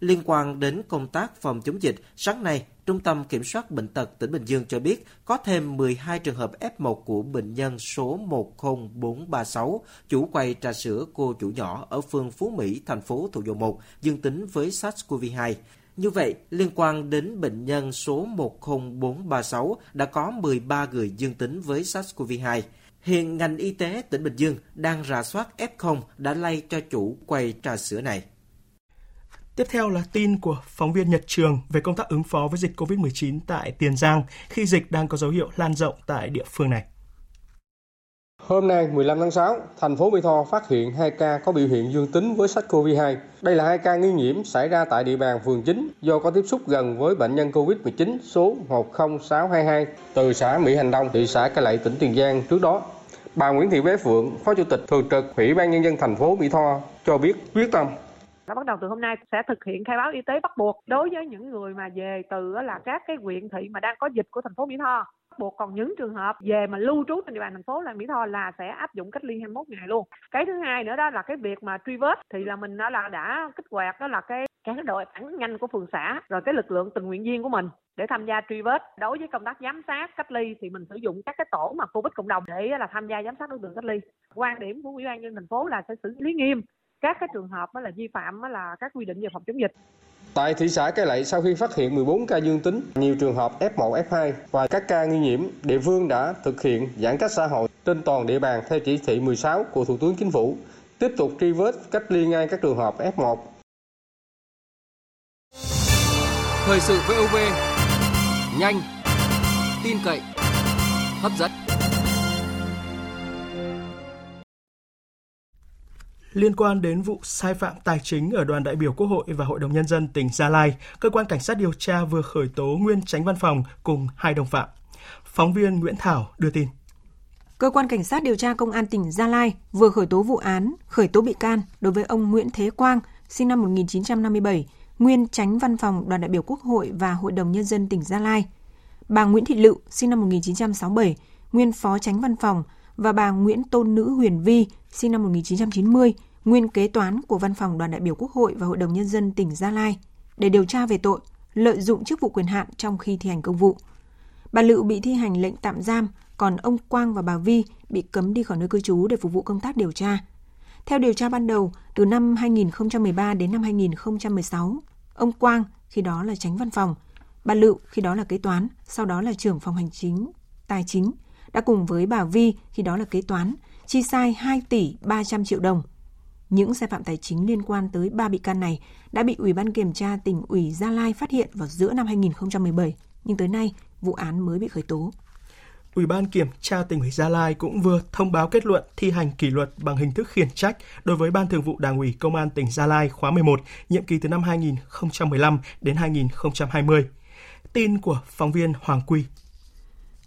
Liên quan đến công tác phòng chống dịch, sáng nay, Trung tâm Kiểm soát Bệnh tật tỉnh Bình Dương cho biết có thêm 12 trường hợp F1 của bệnh nhân số 10436, chủ quầy trà sữa cô chủ nhỏ ở phường Phú Mỹ, thành phố Thủ Dầu Một, dương tính với SARS-CoV-2. Như vậy, liên quan đến bệnh nhân số 10436 đã có 13 người dương tính với SARS-CoV-2. Hiện ngành y tế tỉnh Bình Dương đang rà soát F0 đã lây cho chủ quầy trà sữa này. Tiếp theo là tin của phóng viên Nhật Trường về công tác ứng phó với dịch COVID-19 tại Tiền Giang khi dịch đang có dấu hiệu lan rộng tại địa phương này. Hôm nay 15 tháng 6, thành phố Mỹ Tho phát hiện 2 ca có biểu hiện dương tính với SARS-CoV-2. Đây là 2 ca nghi nhiễm xảy ra tại địa bàn phường 9 do có tiếp xúc gần với bệnh nhân COVID-19 số 10622 từ xã Mỹ Hành Đông, thị xã Cai Lậy, tỉnh Tiền Giang trước đó. Bà Nguyễn Thị Bé Phượng, Phó Chủ tịch Thường trực Ủy ban Nhân dân thành phố Mỹ Tho cho biết quyết tâm bắt đầu từ hôm nay sẽ thực hiện khai báo y tế bắt buộc đối với những người mà về từ là các cái huyện thị mà đang có dịch của thành phố Mỹ Tho. Buộc còn những trường hợp về mà lưu trú trên địa bàn thành phố là Mỹ Tho là sẽ áp dụng cách ly 21 ngày luôn. Cái thứ hai nữa đó là cái việc mà truy vết thì là mình đã kích hoạt đó là cái đội phản nhanh của phường xã rồi cái lực lượng tình nguyện viên của mình để tham gia truy vết. Đối với công tác giám sát cách ly thì mình sử dụng các cái tổ mà Covid cộng đồng để là tham gia giám sát đối tượng cách ly. Quan điểm của Ủy ban nhân dân thành phố là sẽ xử lý nghiêm các cái trường hợp đó là vi phạm đó là các quy định về phòng chống dịch. Tại thị xã Cai Lậy, sau khi phát hiện 14 ca dương tính, nhiều trường hợp F1, F2 và các ca nghi nhiễm, địa phương đã thực hiện giãn cách xã hội trên toàn địa bàn theo chỉ thị 16 của Thủ tướng Chính phủ, tiếp tục truy vết cách ly ngay các trường hợp F1. Thời sự VOV, nhanh, tin cậy, hấp dẫn. Liên quan đến vụ sai phạm tài chính ở Đoàn đại biểu Quốc hội và Hội đồng Nhân dân tỉnh Gia Lai, cơ quan cảnh sát điều tra vừa khởi tố nguyên Chánh Văn phòng cùng 2 đồng phạm. Phóng viên Nguyễn Thảo đưa tin. Cơ quan cảnh sát điều tra Công an tỉnh Gia Lai vừa khởi tố vụ án, khởi tố bị can đối với ông Nguyễn Thế Quang, sinh năm 1957, nguyên Chánh Văn phòng Đoàn đại biểu Quốc hội và Hội đồng Nhân dân tỉnh Gia Lai, bà Nguyễn Thị Lựu, sinh năm 1967, nguyên Phó Chánh Văn phòng, và bà Nguyễn Tôn Nữ Huyền Vi, sinh năm 1990, nguyên kế toán của Văn phòng Đoàn đại biểu Quốc hội và Hội đồng Nhân dân tỉnh Gia Lai, để điều tra về tội lợi dụng chức vụ quyền hạn trong khi thi hành công vụ. Bà Lựu bị thi hành lệnh tạm giam, còn ông Quang và bà Vi bị cấm đi khỏi nơi cư trú để phục vụ công tác điều tra. Theo điều tra ban đầu, từ năm 2013 đến năm 2016, ông Quang khi đó là Chánh Văn phòng, bà Lựu khi đó là kế toán, sau đó là trưởng phòng hành chính, tài chính, đã cùng với bà Vi khi đó là kế toán, chi sai 2 tỷ 300 triệu đồng. Những sai phạm tài chính liên quan tới 3 bị can này đã bị Ủy ban Kiểm tra Tỉnh ủy Gia Lai phát hiện vào giữa năm 2017, nhưng tới nay vụ án mới bị khởi tố. Ủy ban Kiểm tra Tỉnh ủy Gia Lai cũng vừa thông báo kết luận thi hành kỷ luật bằng hình thức khiển trách đối với Ban Thường vụ Đảng ủy Công an tỉnh Gia Lai khóa 11, nhiệm kỳ từ năm 2015 đến 2020. Tin của phóng viên Hoàng Quy.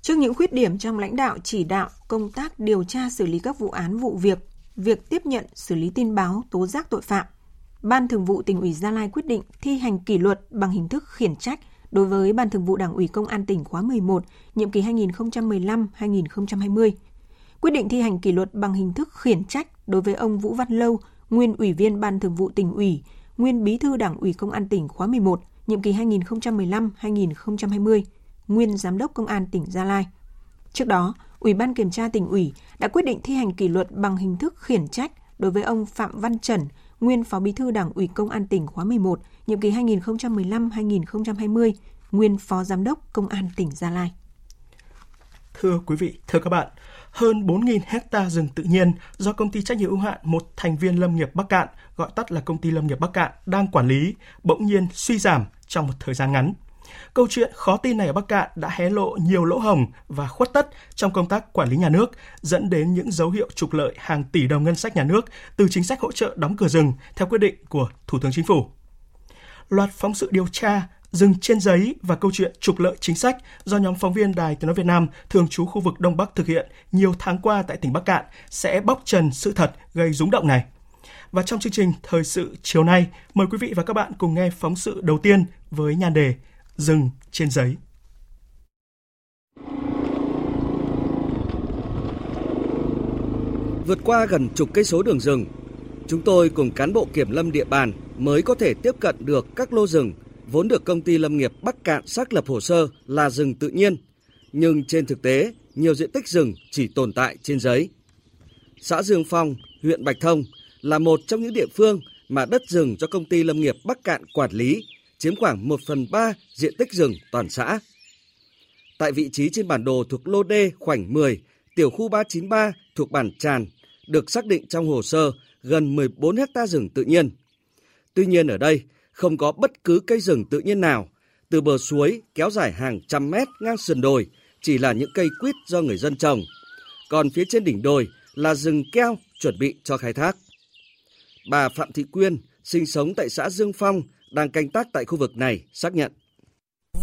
Trước những khuyết điểm trong lãnh đạo chỉ đạo công tác điều tra xử lý các vụ án vụ việc, việc tiếp nhận xử lý tin báo tố giác tội phạm, Ban Thường vụ Tỉnh ủy Gia Lai quyết định thi hành kỷ luật bằng hình thức khiển trách đối với Ban Thường vụ Đảng ủy Công an tỉnh khóa 11, nhiệm kỳ 2015-2020. Quyết định thi hành kỷ luật bằng hình thức khiển trách đối với ông Vũ Văn Lâu, nguyên Ủy viên Ban Thường vụ Tỉnh ủy, nguyên Bí thư Đảng ủy Công an tỉnh khóa 11, nhiệm kỳ 2015-2020. Nguyên Giám đốc Công an tỉnh Gia Lai. Trước đó, Ủy ban Kiểm tra Tỉnh ủy đã quyết định thi hành kỷ luật bằng hình thức khiển trách đối với ông Phạm Văn Trần, nguyên Phó Bí thư Đảng ủy Công an tỉnh khóa 11, nhiệm kỳ 2015-2020, nguyên Phó Giám đốc Công an tỉnh Gia Lai. Thưa quý vị, thưa các bạn, hơn 4.000 hecta rừng tự nhiên do công ty trách nhiệm hữu hạn một thành viên lâm nghiệp Bắc Kạn, gọi tắt là công ty lâm nghiệp Bắc Kạn, đang quản lý bỗng nhiên suy giảm trong một thời gian ngắn. Câu chuyện khó tin này ở Bắc Kạn đã hé lộ nhiều lỗ hổng và khuất tất trong công tác quản lý nhà nước, dẫn đến những dấu hiệu trục lợi hàng tỷ đồng ngân sách nhà nước từ chính sách hỗ trợ đóng cửa rừng theo quyết định của Thủ tướng Chính phủ. Loạt phóng sự điều tra rừng trên giấy và câu chuyện trục lợi chính sách do nhóm phóng viên Đài Tiếng nói Việt Nam thường trú khu vực Đông Bắc thực hiện nhiều tháng qua tại tỉnh Bắc Kạn sẽ bóc trần sự thật gây rúng động này. Và trong chương trình Thời sự chiều nay, mời quý vị và các bạn cùng nghe phóng sự đầu tiên với nhan đề Rừng trên giấy. Vượt qua gần chục cây số đường rừng, chúng tôi cùng cán bộ kiểm lâm địa bàn mới có thể tiếp cận được các lô rừng vốn được công ty lâm nghiệp Bắc Kạn xác lập hồ sơ là rừng tự nhiên, nhưng trên thực tế, nhiều diện tích rừng chỉ tồn tại trên giấy. Xã Dương Phong, huyện Bạch Thông là một trong những địa phương mà đất rừng do công ty lâm nghiệp Bắc Kạn quản lý chiếm khoảng 1/3 diện tích rừng toàn xã. Tại vị trí trên bản đồ thuộc lô D khoảnh 10, tiểu khu 393 thuộc bản Tràn, được xác định trong hồ sơ gần 14 hectare rừng tự nhiên. Tuy nhiên ở đây, không có bất cứ cây rừng tự nhiên nào, từ bờ suối kéo dài hàng trăm mét ngang sườn đồi chỉ là những cây quýt do người dân trồng, còn phía trên đỉnh đồi là rừng keo chuẩn bị cho khai thác. Bà Phạm Thị Quyên sinh sống tại xã Dương Phong, đang canh tác tại khu vực này, xác nhận.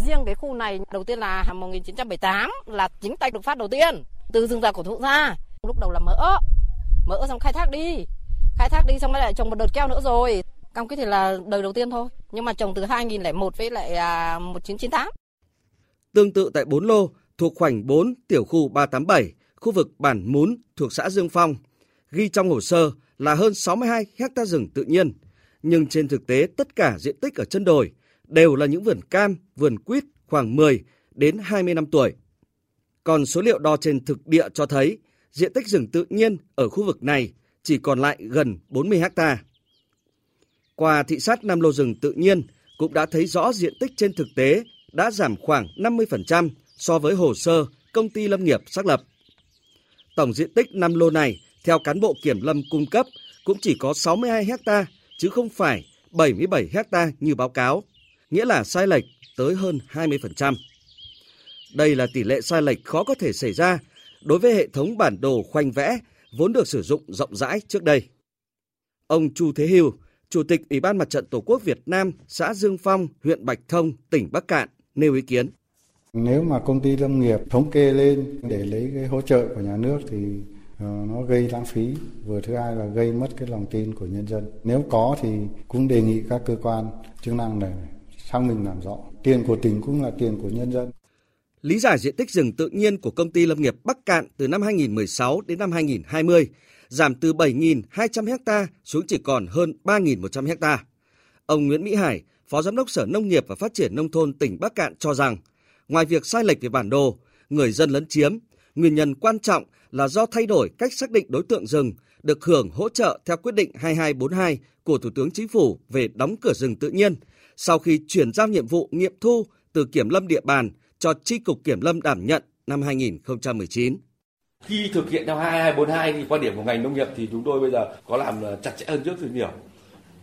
Riêng cái khu này đầu tiên là 1978 là chính tay được phát đầu tiên, từ rừng già cổ thụ ra. Lúc đầu là mỡ xong khai thác đi xong mới lại trồng một đợt keo nữa rồi. Cam quýt thì là đời đầu tiên thôi, nhưng mà trồng từ 2001 với lại 1998. Tương tự tại 4 lô thuộc khoảnh 4 tiểu khu 387, khu vực bản Mún thuộc xã Dương Phong, ghi trong hồ sơ là hơn 62 hectare rừng tự nhiên. Nhưng trên thực tế tất cả diện tích ở chân đồi đều là những vườn cam, vườn quýt khoảng 10 đến 20 năm tuổi. Còn số liệu đo trên thực địa cho thấy diện tích rừng tự nhiên ở khu vực này chỉ còn lại gần 40 hectare. Qua thị sát 5 lô rừng tự nhiên cũng đã thấy rõ diện tích trên thực tế đã giảm khoảng 50% so với hồ sơ công ty lâm nghiệp xác lập. Tổng diện tích 5 lô này theo cán bộ kiểm lâm cung cấp cũng chỉ có 62 hectare, chứ không phải 77 hectare như báo cáo, nghĩa là sai lệch tới hơn 20%. Đây là tỷ lệ sai lệch khó có thể xảy ra đối với hệ thống bản đồ khoanh vẽ vốn được sử dụng rộng rãi trước đây. Ông Chu Thế Hưu, Chủ tịch Ủy ban Mặt trận Tổ quốc Việt Nam, xã Dương Phong, huyện Bạch Thông, tỉnh Bắc Kạn, nêu ý kiến. Nếu mà công ty lâm nghiệp thống kê lên để lấy cái hỗ trợ của nhà nước thì nó gây lãng phí, vừa thứ hai là gây mất cái lòng tin của nhân dân. Nếu có thì cũng đề nghị các cơ quan chức năng này xác minh làm rõ. Tiền của tỉnh cũng là tiền của nhân dân. Lý giải diện tích rừng tự nhiên của công ty lâm nghiệp Bắc Kạn từ năm 2016 đến năm 2020 giảm từ 7.200 ha xuống chỉ còn hơn 3.100 ha. Ông Nguyễn Mỹ Hải, Phó Giám đốc Sở Nông nghiệp và Phát triển Nông thôn tỉnh Bắc Kạn cho rằng, ngoài việc sai lệch về bản đồ, người dân lấn chiếm, nguyên nhân quan trọng là do thay đổi cách xác định đối tượng rừng được hưởng hỗ trợ theo quyết định 2242 của Thủ tướng Chính phủ về đóng cửa rừng tự nhiên sau khi chuyển giao nhiệm vụ nghiệm thu từ kiểm lâm địa bàn cho Chi cục Kiểm lâm đảm nhận năm 2019. Khi thực hiện theo 2242 thì quan điểm của ngành nông nghiệp thì chúng tôi bây giờ có làm chặt chẽ hơn trước rất nhiều.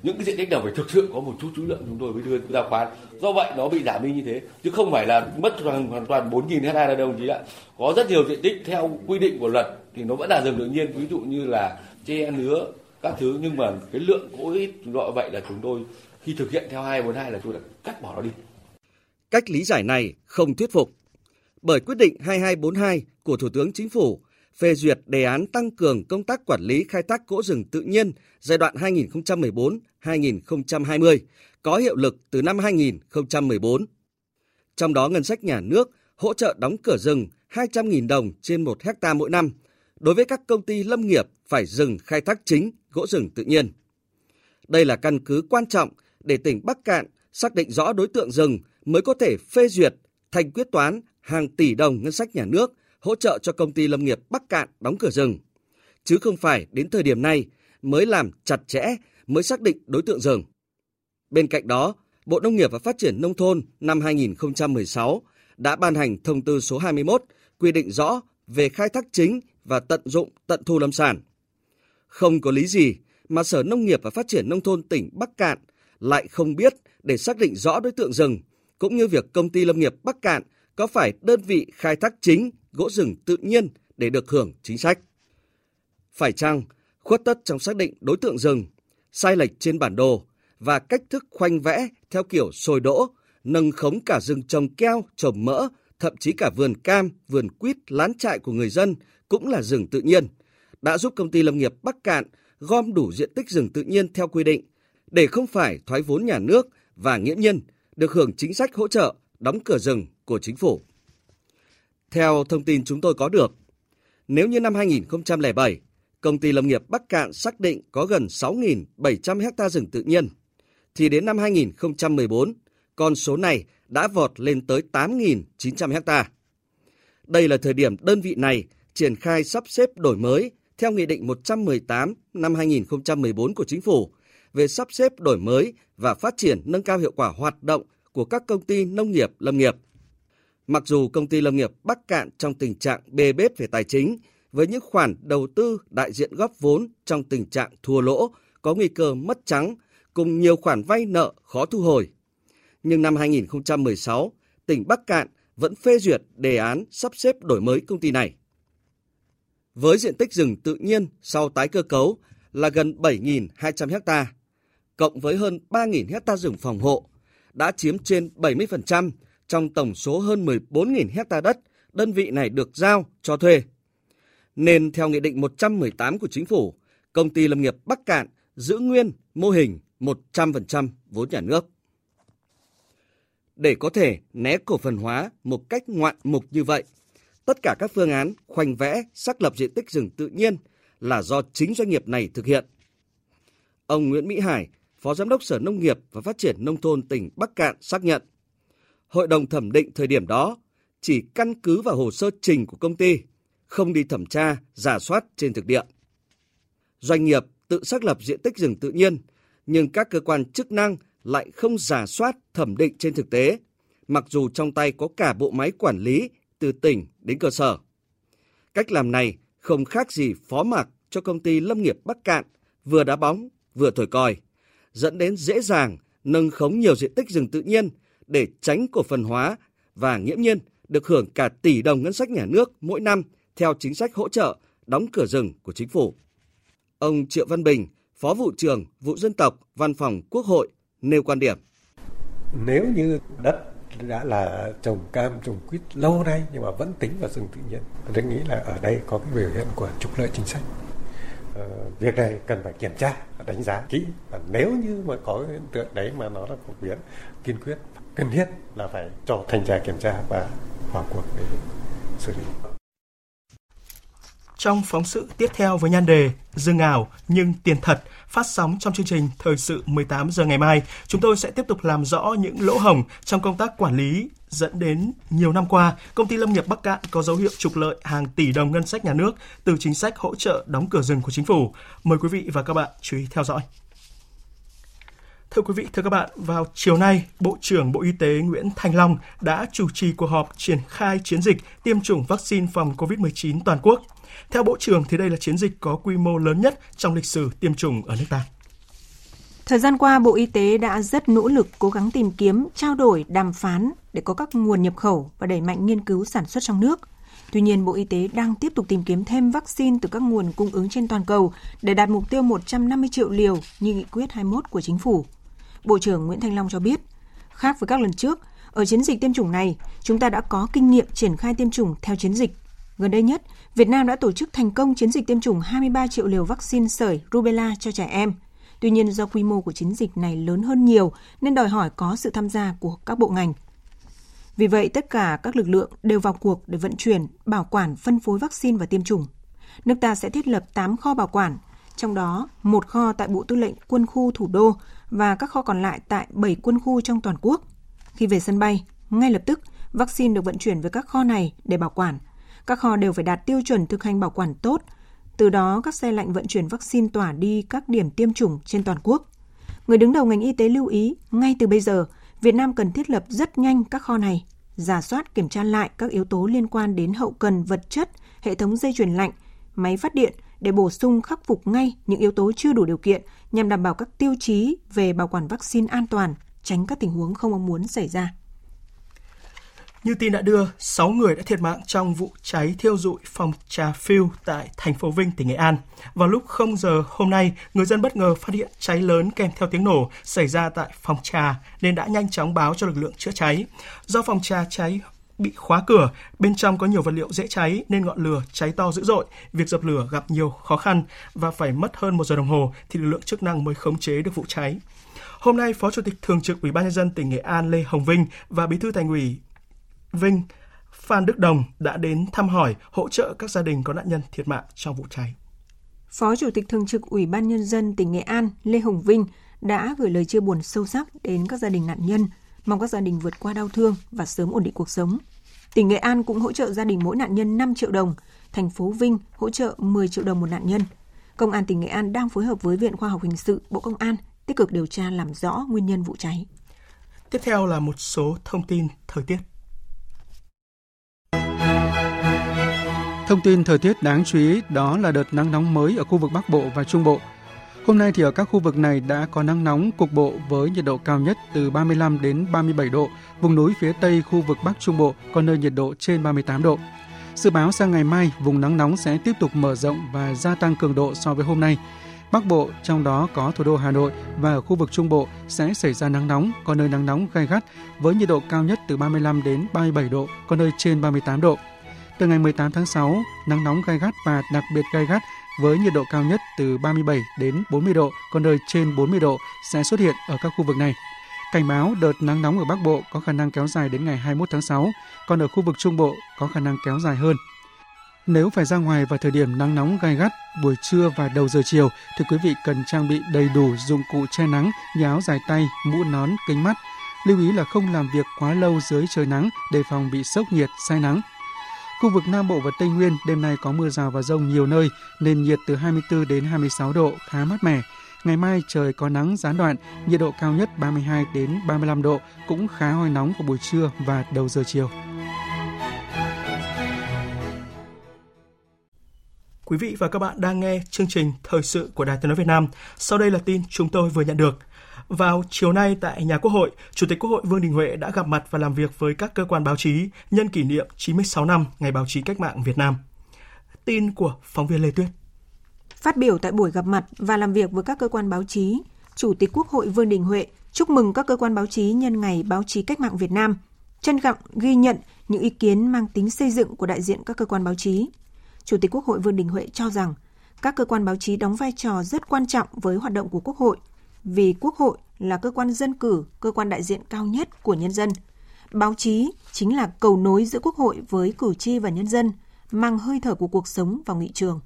Những cái diện tích nào phải thực sự có một chút trữ lượng chúng tôi mới đưa ra khoán. Do vậy nó bị giảm đi như thế, chứ không phải là mất hoàn toàn 4.000 hectare đâu đồng chí ạ. Có rất nhiều diện tích theo quy định của luật thì nó vẫn là rừng tự nhiên, ví dụ như là tre nứa các thứ, nhưng mà cái lượng gỗ ít, do vậy là chúng tôi khi thực hiện theo 242 là tôi đã cắt bỏ nó đi. Cách lý giải này không thuyết phục, bởi quyết định 2242 của Thủ tướng Chính phủ phê duyệt đề án tăng cường công tác quản lý khai thác gỗ rừng tự nhiên giai đoạn 2014-2020, có hiệu lực từ năm 2014. Trong đó ngân sách nhà nước hỗ trợ đóng cửa rừng 200.000 đồng trên 1 hectare mỗi năm đối với các công ty lâm nghiệp phải dừng khai thác chính gỗ rừng tự nhiên. Đây là căn cứ quan trọng để tỉnh Bắc Kạn xác định rõ đối tượng rừng mới có thể phê duyệt thành quyết toán hàng tỷ đồng ngân sách nhà nước hỗ trợ cho công ty lâm nghiệp Bắc Kạn đóng cửa rừng, chứ không phải đến thời điểm này mới làm chặt chẽ, mới xác định đối tượng rừng. Bên cạnh đó, Bộ Nông nghiệp và Phát triển Nông thôn năm 2016 đã ban hành thông tư số 21 quy định rõ về khai thác chính và tận dụng tận thu lâm sản. Không có lý gì mà Sở Nông nghiệp và Phát triển Nông thôn tỉnh Bắc Cạn lại không biết để xác định rõ đối tượng rừng, cũng như việc công ty lâm nghiệp Bắc Cạn có phải đơn vị khai thác chính gỗ rừng tự nhiên để được hưởng chính sách. Phải chăng khuất tất trong xác định đối tượng rừng, sai lệch trên bản đồ và cách thức khoanh vẽ theo kiểu sồi đỗ, nâng khống cả rừng trồng keo, trồng mỡ, thậm chí cả vườn cam, vườn quýt, lán trại của người dân cũng là rừng tự nhiên, đã giúp công ty lâm nghiệp Bắc Cạn gom đủ diện tích rừng tự nhiên theo quy định, để không phải thoái vốn nhà nước và nghiễm nhiên được hưởng chính sách hỗ trợ đóng cửa rừng của chính phủ. Theo thông tin chúng tôi có được, nếu như năm 2007, công ty lâm nghiệp Bắc Cạn xác định có gần 6.700 ha rừng tự nhiên, thì đến năm 2014, con số này đã vọt lên tới 8.900 ha. Đây là thời điểm đơn vị này triển khai sắp xếp đổi mới theo Nghị định 118 năm 2014 của Chính phủ về sắp xếp đổi mới và phát triển nâng cao hiệu quả hoạt động của các công ty nông nghiệp, lâm nghiệp. Mặc dù công ty lâm nghiệp Bắc Cạn trong tình trạng bê bết về tài chính, với những khoản đầu tư đại diện góp vốn trong tình trạng thua lỗ, có nguy cơ mất trắng, cùng nhiều khoản vay nợ khó thu hồi. Nhưng năm 2016, tỉnh Bắc Cạn vẫn phê duyệt đề án sắp xếp đổi mới công ty này. Với diện tích rừng tự nhiên sau tái cơ cấu là gần 7.200 ha, cộng với hơn 3.000 ha rừng phòng hộ, đã chiếm trên 70% trong tổng số hơn 14.000 ha đất đơn vị này được giao cho thuê. Nên theo Nghị định 118 của Chính phủ, công ty lâm nghiệp Bắc Cạn giữ nguyên mô hình 100% vốn nhà nước. Để có thể né cổ phần hóa một cách ngoạn mục như vậy, tất cả các phương án khoanh vẽ xác lập diện tích rừng tự nhiên là do chính doanh nghiệp này thực hiện. Ông Nguyễn Mỹ Hải, Phó Giám đốc Sở Nông nghiệp và Phát triển Nông thôn tỉnh Bắc Cạn xác nhận, hội đồng thẩm định thời điểm đó chỉ căn cứ vào hồ sơ trình của công ty, không đi thẩm tra, rà soát trên thực địa. Doanh nghiệp tự xác lập diện tích rừng tự nhiên, nhưng các cơ quan chức năng lại không rà soát thẩm định trên thực tế, mặc dù trong tay có cả bộ máy quản lý từ tỉnh đến cơ sở. Cách làm này không khác gì phó mặc cho công ty lâm nghiệp Bắc Cạn vừa đá bóng vừa thổi còi, dẫn đến dễ dàng nâng khống nhiều diện tích rừng tự nhiên để tránh cổ phần hóa và nghiễm nhiên được hưởng cả tỷ đồng ngân sách nhà nước mỗi năm theo chính sách hỗ trợ đóng cửa rừng của chính phủ. Ông Triệu Văn Bình, Phó Vụ trưởng Vụ Dân tộc, Văn phòng Quốc hội nêu quan điểm. Nếu như đất đã là trồng cam, trồng quýt lâu nay nhưng mà vẫn tính vào rừng tự nhiên, tôi nghĩ là ở đây có cái biểu hiện của trục lợi chính sách. Việc này cần phải kiểm tra, đánh giá kỹ. Và nếu như mà có hiện tượng đấy mà nó là phổ biến, kiên quyết, cần thiết là phải cho thanh tra kiểm tra và vào cuộc để xử lý. Trong phóng sự tiếp theo với nhan đề Rừng ảo nhưng tiền thật phát sóng trong chương trình Thời sự 18 giờ ngày mai, chúng tôi sẽ tiếp tục làm rõ những lỗ hổng trong công tác quản lý dẫn đến nhiều năm qua, công ty lâm nghiệp Bắc Cạn có dấu hiệu trục lợi hàng tỷ đồng ngân sách nhà nước từ chính sách hỗ trợ đóng cửa rừng của chính phủ. Mời quý vị và các bạn chú ý theo dõi. Thưa quý vị, thưa các bạn, vào chiều nay, Bộ trưởng Bộ Y tế Nguyễn Thành Long đã chủ trì cuộc họp triển khai chiến dịch tiêm chủng vaccine phòng COVID-19 toàn quốc. Theo Bộ trưởng thì đây là chiến dịch có quy mô lớn nhất trong lịch sử tiêm chủng ở nước ta. Thời gian qua, Bộ Y tế đã rất nỗ lực cố gắng tìm kiếm, trao đổi, đàm phán để có các nguồn nhập khẩu và đẩy mạnh nghiên cứu sản xuất trong nước. Tuy nhiên, Bộ Y tế đang tiếp tục tìm kiếm thêm vaccine từ các nguồn cung ứng trên toàn cầu để đạt mục tiêu 150 triệu liều như nghị quyết 21 của Chính phủ. Bộ trưởng Nguyễn Thành Long cho biết, khác với các lần trước, ở chiến dịch tiêm chủng này, chúng ta đã có kinh nghiệm triển khai tiêm chủng theo chiến dịch. Gần đây nhất, Việt Nam đã tổ chức thành công chiến dịch tiêm chủng 23 triệu liều vaccine sởi rubella cho trẻ em. Tuy nhiên, do quy mô của chiến dịch này lớn hơn nhiều nên đòi hỏi có sự tham gia của các bộ ngành. Vì vậy, tất cả các lực lượng đều vào cuộc để vận chuyển, bảo quản, phân phối vaccine và tiêm chủng. Nước ta sẽ thiết lập 8 kho bảo quản, trong đó một kho tại Bộ Tư lệnh Quân khu Thủ đô và các kho còn lại tại 7 quân khu trong toàn quốc. Khi về sân bay, ngay lập tức, vaccine được vận chuyển về các kho này để bảo quản. Các kho đều phải đạt tiêu chuẩn thực hành bảo quản tốt, từ đó các xe lạnh vận chuyển vaccine tỏa đi các điểm tiêm chủng trên toàn quốc. Người đứng đầu ngành y tế lưu ý, ngay từ bây giờ, Việt Nam cần thiết lập rất nhanh các kho này, rà soát kiểm tra lại các yếu tố liên quan đến hậu cần vật chất, hệ thống dây chuyền lạnh, máy phát điện để bổ sung khắc phục ngay những yếu tố chưa đủ điều kiện nhằm đảm bảo các tiêu chí về bảo quản vaccine an toàn, tránh các tình huống không mong muốn xảy ra. Như tin đã đưa, 6 người đã thiệt mạng trong vụ cháy thiêu rụi phòng trà phiêu tại thành phố Vinh, tỉnh Nghệ An. Vào lúc 0 giờ hôm nay, người dân bất ngờ phát hiện cháy lớn kèm theo tiếng nổ xảy ra tại phòng trà nên đã nhanh chóng báo cho lực lượng chữa cháy. Do phòng trà cháy bị khóa cửa, bên trong có nhiều vật liệu dễ cháy nên ngọn lửa cháy to dữ dội. Việc dập lửa gặp nhiều khó khăn và phải mất hơn 1 giờ đồng hồ thì lực lượng chức năng mới khống chế được vụ cháy. Hôm nay, Phó Chủ tịch Thường trực Ủy ban Nhân dân tỉnh Nghệ An Lê Hồng Vinh và Bí thư Thành ủy Vinh Phan Đức Đồng đã đến thăm hỏi, hỗ trợ các gia đình có nạn nhân thiệt mạng trong vụ cháy. Phó Chủ tịch Thường trực Ủy ban Nhân dân tỉnh Nghệ An Lê Hồng Vinh đã gửi lời chia buồn sâu sắc đến các gia đình nạn nhân, mong các gia đình vượt qua đau thương và sớm ổn định cuộc sống. Tỉnh Nghệ An cũng hỗ trợ gia đình mỗi nạn nhân 5 triệu đồng, thành phố Vinh hỗ trợ 10 triệu đồng một nạn nhân. Công an tỉnh Nghệ An đang phối hợp với Viện Khoa học Hình sự Bộ Công an tích cực điều tra làm rõ nguyên nhân vụ cháy. Tiếp theo là một số thông tin thời tiết. Thông tin thời tiết đáng chú ý đó là đợt nắng nóng mới ở khu vực Bắc Bộ và Trung Bộ. Hôm nay thì ở các khu vực này đã có nắng nóng cục bộ với nhiệt độ cao nhất từ 35 đến 37 độ, vùng núi phía Tây khu vực Bắc Trung Bộ có nơi nhiệt độ trên 38 độ. Dự báo sang ngày mai, vùng nắng nóng sẽ tiếp tục mở rộng và gia tăng cường độ so với hôm nay. Bắc Bộ, trong đó có thủ đô Hà Nội và ở khu vực Trung Bộ sẽ xảy ra nắng nóng, có nơi nắng nóng gay gắt với nhiệt độ cao nhất từ 35 đến 37 độ, có nơi trên 38 độ. Từ ngày 18 tháng 6, nắng nóng gay gắt và đặc biệt gay gắt với nhiệt độ cao nhất từ 37 đến 40 độ, có nơi trên 40 độ sẽ xuất hiện ở các khu vực này. Cảnh báo đợt nắng nóng ở Bắc Bộ có khả năng kéo dài đến ngày 21 tháng 6, còn ở khu vực Trung Bộ có khả năng kéo dài hơn. Nếu phải ra ngoài vào thời điểm nắng nóng gay gắt, buổi trưa và đầu giờ chiều thì quý vị cần trang bị đầy đủ dụng cụ che nắng như áo dài tay, mũ nón, kính mắt. Lưu ý là không làm việc quá lâu dưới trời nắng để phòng bị sốc nhiệt, say nắng. Khu vực Nam Bộ và Tây Nguyên đêm nay có mưa rào và dông nhiều nơi, nền nhiệt từ 24 đến 26 độ, khá mát mẻ. Ngày mai trời có nắng gián đoạn, nhiệt độ cao nhất 32 đến 35 độ, cũng khá oi nóng vào buổi trưa và đầu giờ chiều. Quý vị và các bạn đang nghe chương trình Thời sự của Đài Tiếng nói Việt Nam. Sau đây là tin chúng tôi vừa nhận được. Vào chiều nay tại Nhà Quốc hội, Chủ tịch Quốc hội Vương Đình Huệ đã gặp mặt và làm việc với các cơ quan báo chí nhân kỷ niệm 96 năm Ngày Báo chí Cách mạng Việt Nam. Tin của phóng viên Lê Tuyết. Phát biểu tại buổi gặp mặt và làm việc với các cơ quan báo chí, Chủ tịch Quốc hội Vương Đình Huệ chúc mừng các cơ quan báo chí nhân Ngày Báo chí Cách mạng Việt Nam, trân trọng ghi nhận những ý kiến mang tính xây dựng của đại diện các cơ quan báo chí. Chủ tịch Quốc hội Vương Đình Huệ cho rằng các cơ quan báo chí đóng vai trò rất quan trọng với hoạt động của Quốc hội, vì Quốc hội là cơ quan dân cử, cơ quan đại diện cao nhất của nhân dân. Báo chí chính là cầu nối giữa Quốc hội với cử tri và nhân dân, mang hơi thở của cuộc sống vào nghị trường.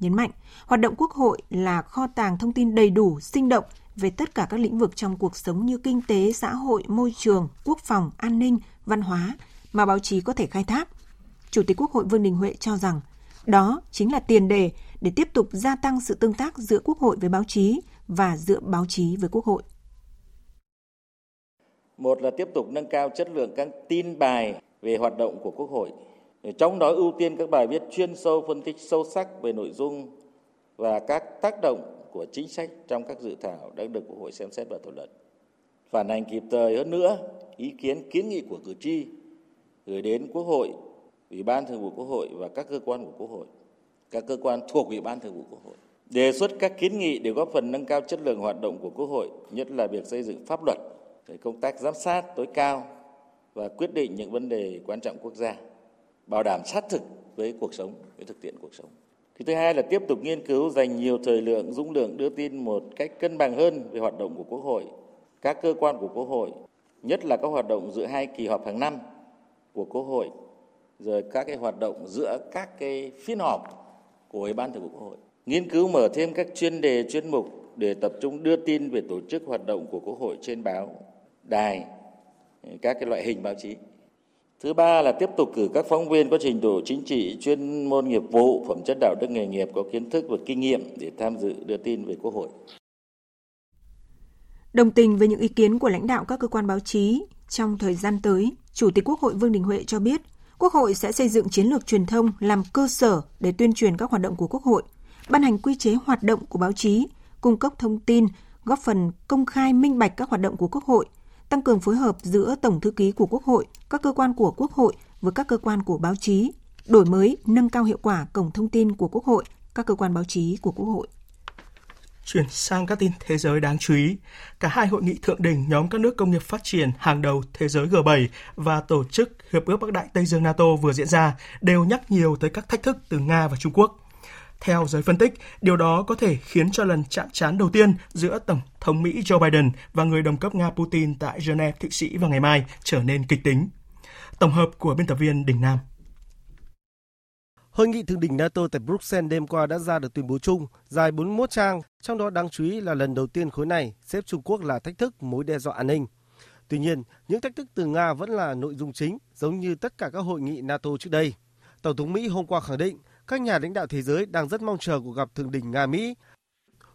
Nhấn mạnh, hoạt động Quốc hội là kho tàng thông tin đầy đủ, sinh động về tất cả các lĩnh vực trong cuộc sống như kinh tế, xã hội, môi trường, quốc phòng, an ninh, văn hóa mà báo chí có thể khai thác. Chủ tịch Quốc hội Vương Đình Huệ cho rằng đó chính là tiền đề để tiếp tục gia tăng sự tương tác giữa Quốc hội với báo chí và giữa báo chí với Quốc hội. Một là tiếp tục nâng cao chất lượng các tin bài về hoạt động của Quốc hội. Trong đó ưu tiên các bài viết chuyên sâu, phân tích sâu sắc về nội dung và các tác động của chính sách trong các dự thảo đang được Quốc hội xem xét và thảo luận. Phản ánh kịp thời hơn nữa ý kiến, kiến nghị của cử tri gửi đến Quốc hội, Ủy ban Thường vụ Quốc hội và các cơ quan của Quốc hội, các cơ quan thuộc Ủy ban Thường vụ Quốc hội. Đề xuất các kiến nghị để góp phần nâng cao chất lượng hoạt động của Quốc hội, nhất là việc xây dựng pháp luật, công tác giám sát tối cao và quyết định những vấn đề quan trọng quốc gia, bảo đảm sát thực với cuộc sống, với thực tiễn cuộc sống. Thứ hai là tiếp tục nghiên cứu dành nhiều thời lượng, dung lượng đưa tin một cách cân bằng hơn về hoạt động của Quốc hội, các cơ quan của Quốc hội, nhất là các hoạt động giữa hai kỳ họp hàng năm của Quốc hội, rồi các cái hoạt động giữa các cái phiên họp của Ủy ban Thường vụ Quốc hội. Nghiên cứu mở thêm các chuyên đề, chuyên mục để tập trung đưa tin về tổ chức hoạt động của Quốc hội trên báo, đài, các cái loại hình báo chí. Thứ ba là tiếp tục cử các phóng viên có trình độ chính trị, chuyên môn nghiệp vụ, phẩm chất đạo đức nghề nghiệp, có kiến thức và kinh nghiệm để tham dự đưa tin về Quốc hội. Đồng tình với những ý kiến của lãnh đạo các cơ quan báo chí, trong thời gian tới, Chủ tịch Quốc hội Vương Đình Huệ cho biết Quốc hội sẽ xây dựng chiến lược truyền thông làm cơ sở để tuyên truyền các hoạt động của Quốc hội, ban hành quy chế hoạt động của báo chí, cung cấp thông tin, góp phần công khai minh bạch các hoạt động của Quốc hội, tăng cường phối hợp giữa Tổng Thư ký của Quốc hội, các cơ quan của Quốc hội với các cơ quan của báo chí, đổi mới, nâng cao hiệu quả cổng thông tin của Quốc hội, các cơ quan báo chí của Quốc hội. Chuyển sang các tin thế giới đáng chú ý, cả hai hội nghị thượng đỉnh nhóm các nước công nghiệp phát triển hàng đầu thế giới G7 và tổ chức Hiệp ước Bắc Đại Tây Dương NATO vừa diễn ra đều nhắc nhiều tới các thách thức từ Nga và Trung Quốc. Theo giới phân tích, điều đó có thể khiến cho lần chạm trán đầu tiên giữa Tổng thống Mỹ Joe Biden và người đồng cấp Nga Putin tại Geneva, Thụy Sĩ vào ngày mai trở nên kịch tính. Tổng hợp của biên tập viên Đình Nam. Hội nghị thượng đỉnh NATO tại Bruxelles đêm qua đã ra được tuyên bố chung dài 41 trang, trong đó đáng chú ý là lần đầu tiên khối này xếp Trung Quốc là thách thức mối đe dọa an ninh. Tuy nhiên, những thách thức từ Nga vẫn là nội dung chính, giống như tất cả các hội nghị NATO trước đây. Tổng thống Mỹ hôm qua khẳng định các nhà lãnh đạo thế giới đang rất mong chờ cuộc gặp thượng đỉnh Nga-Mỹ.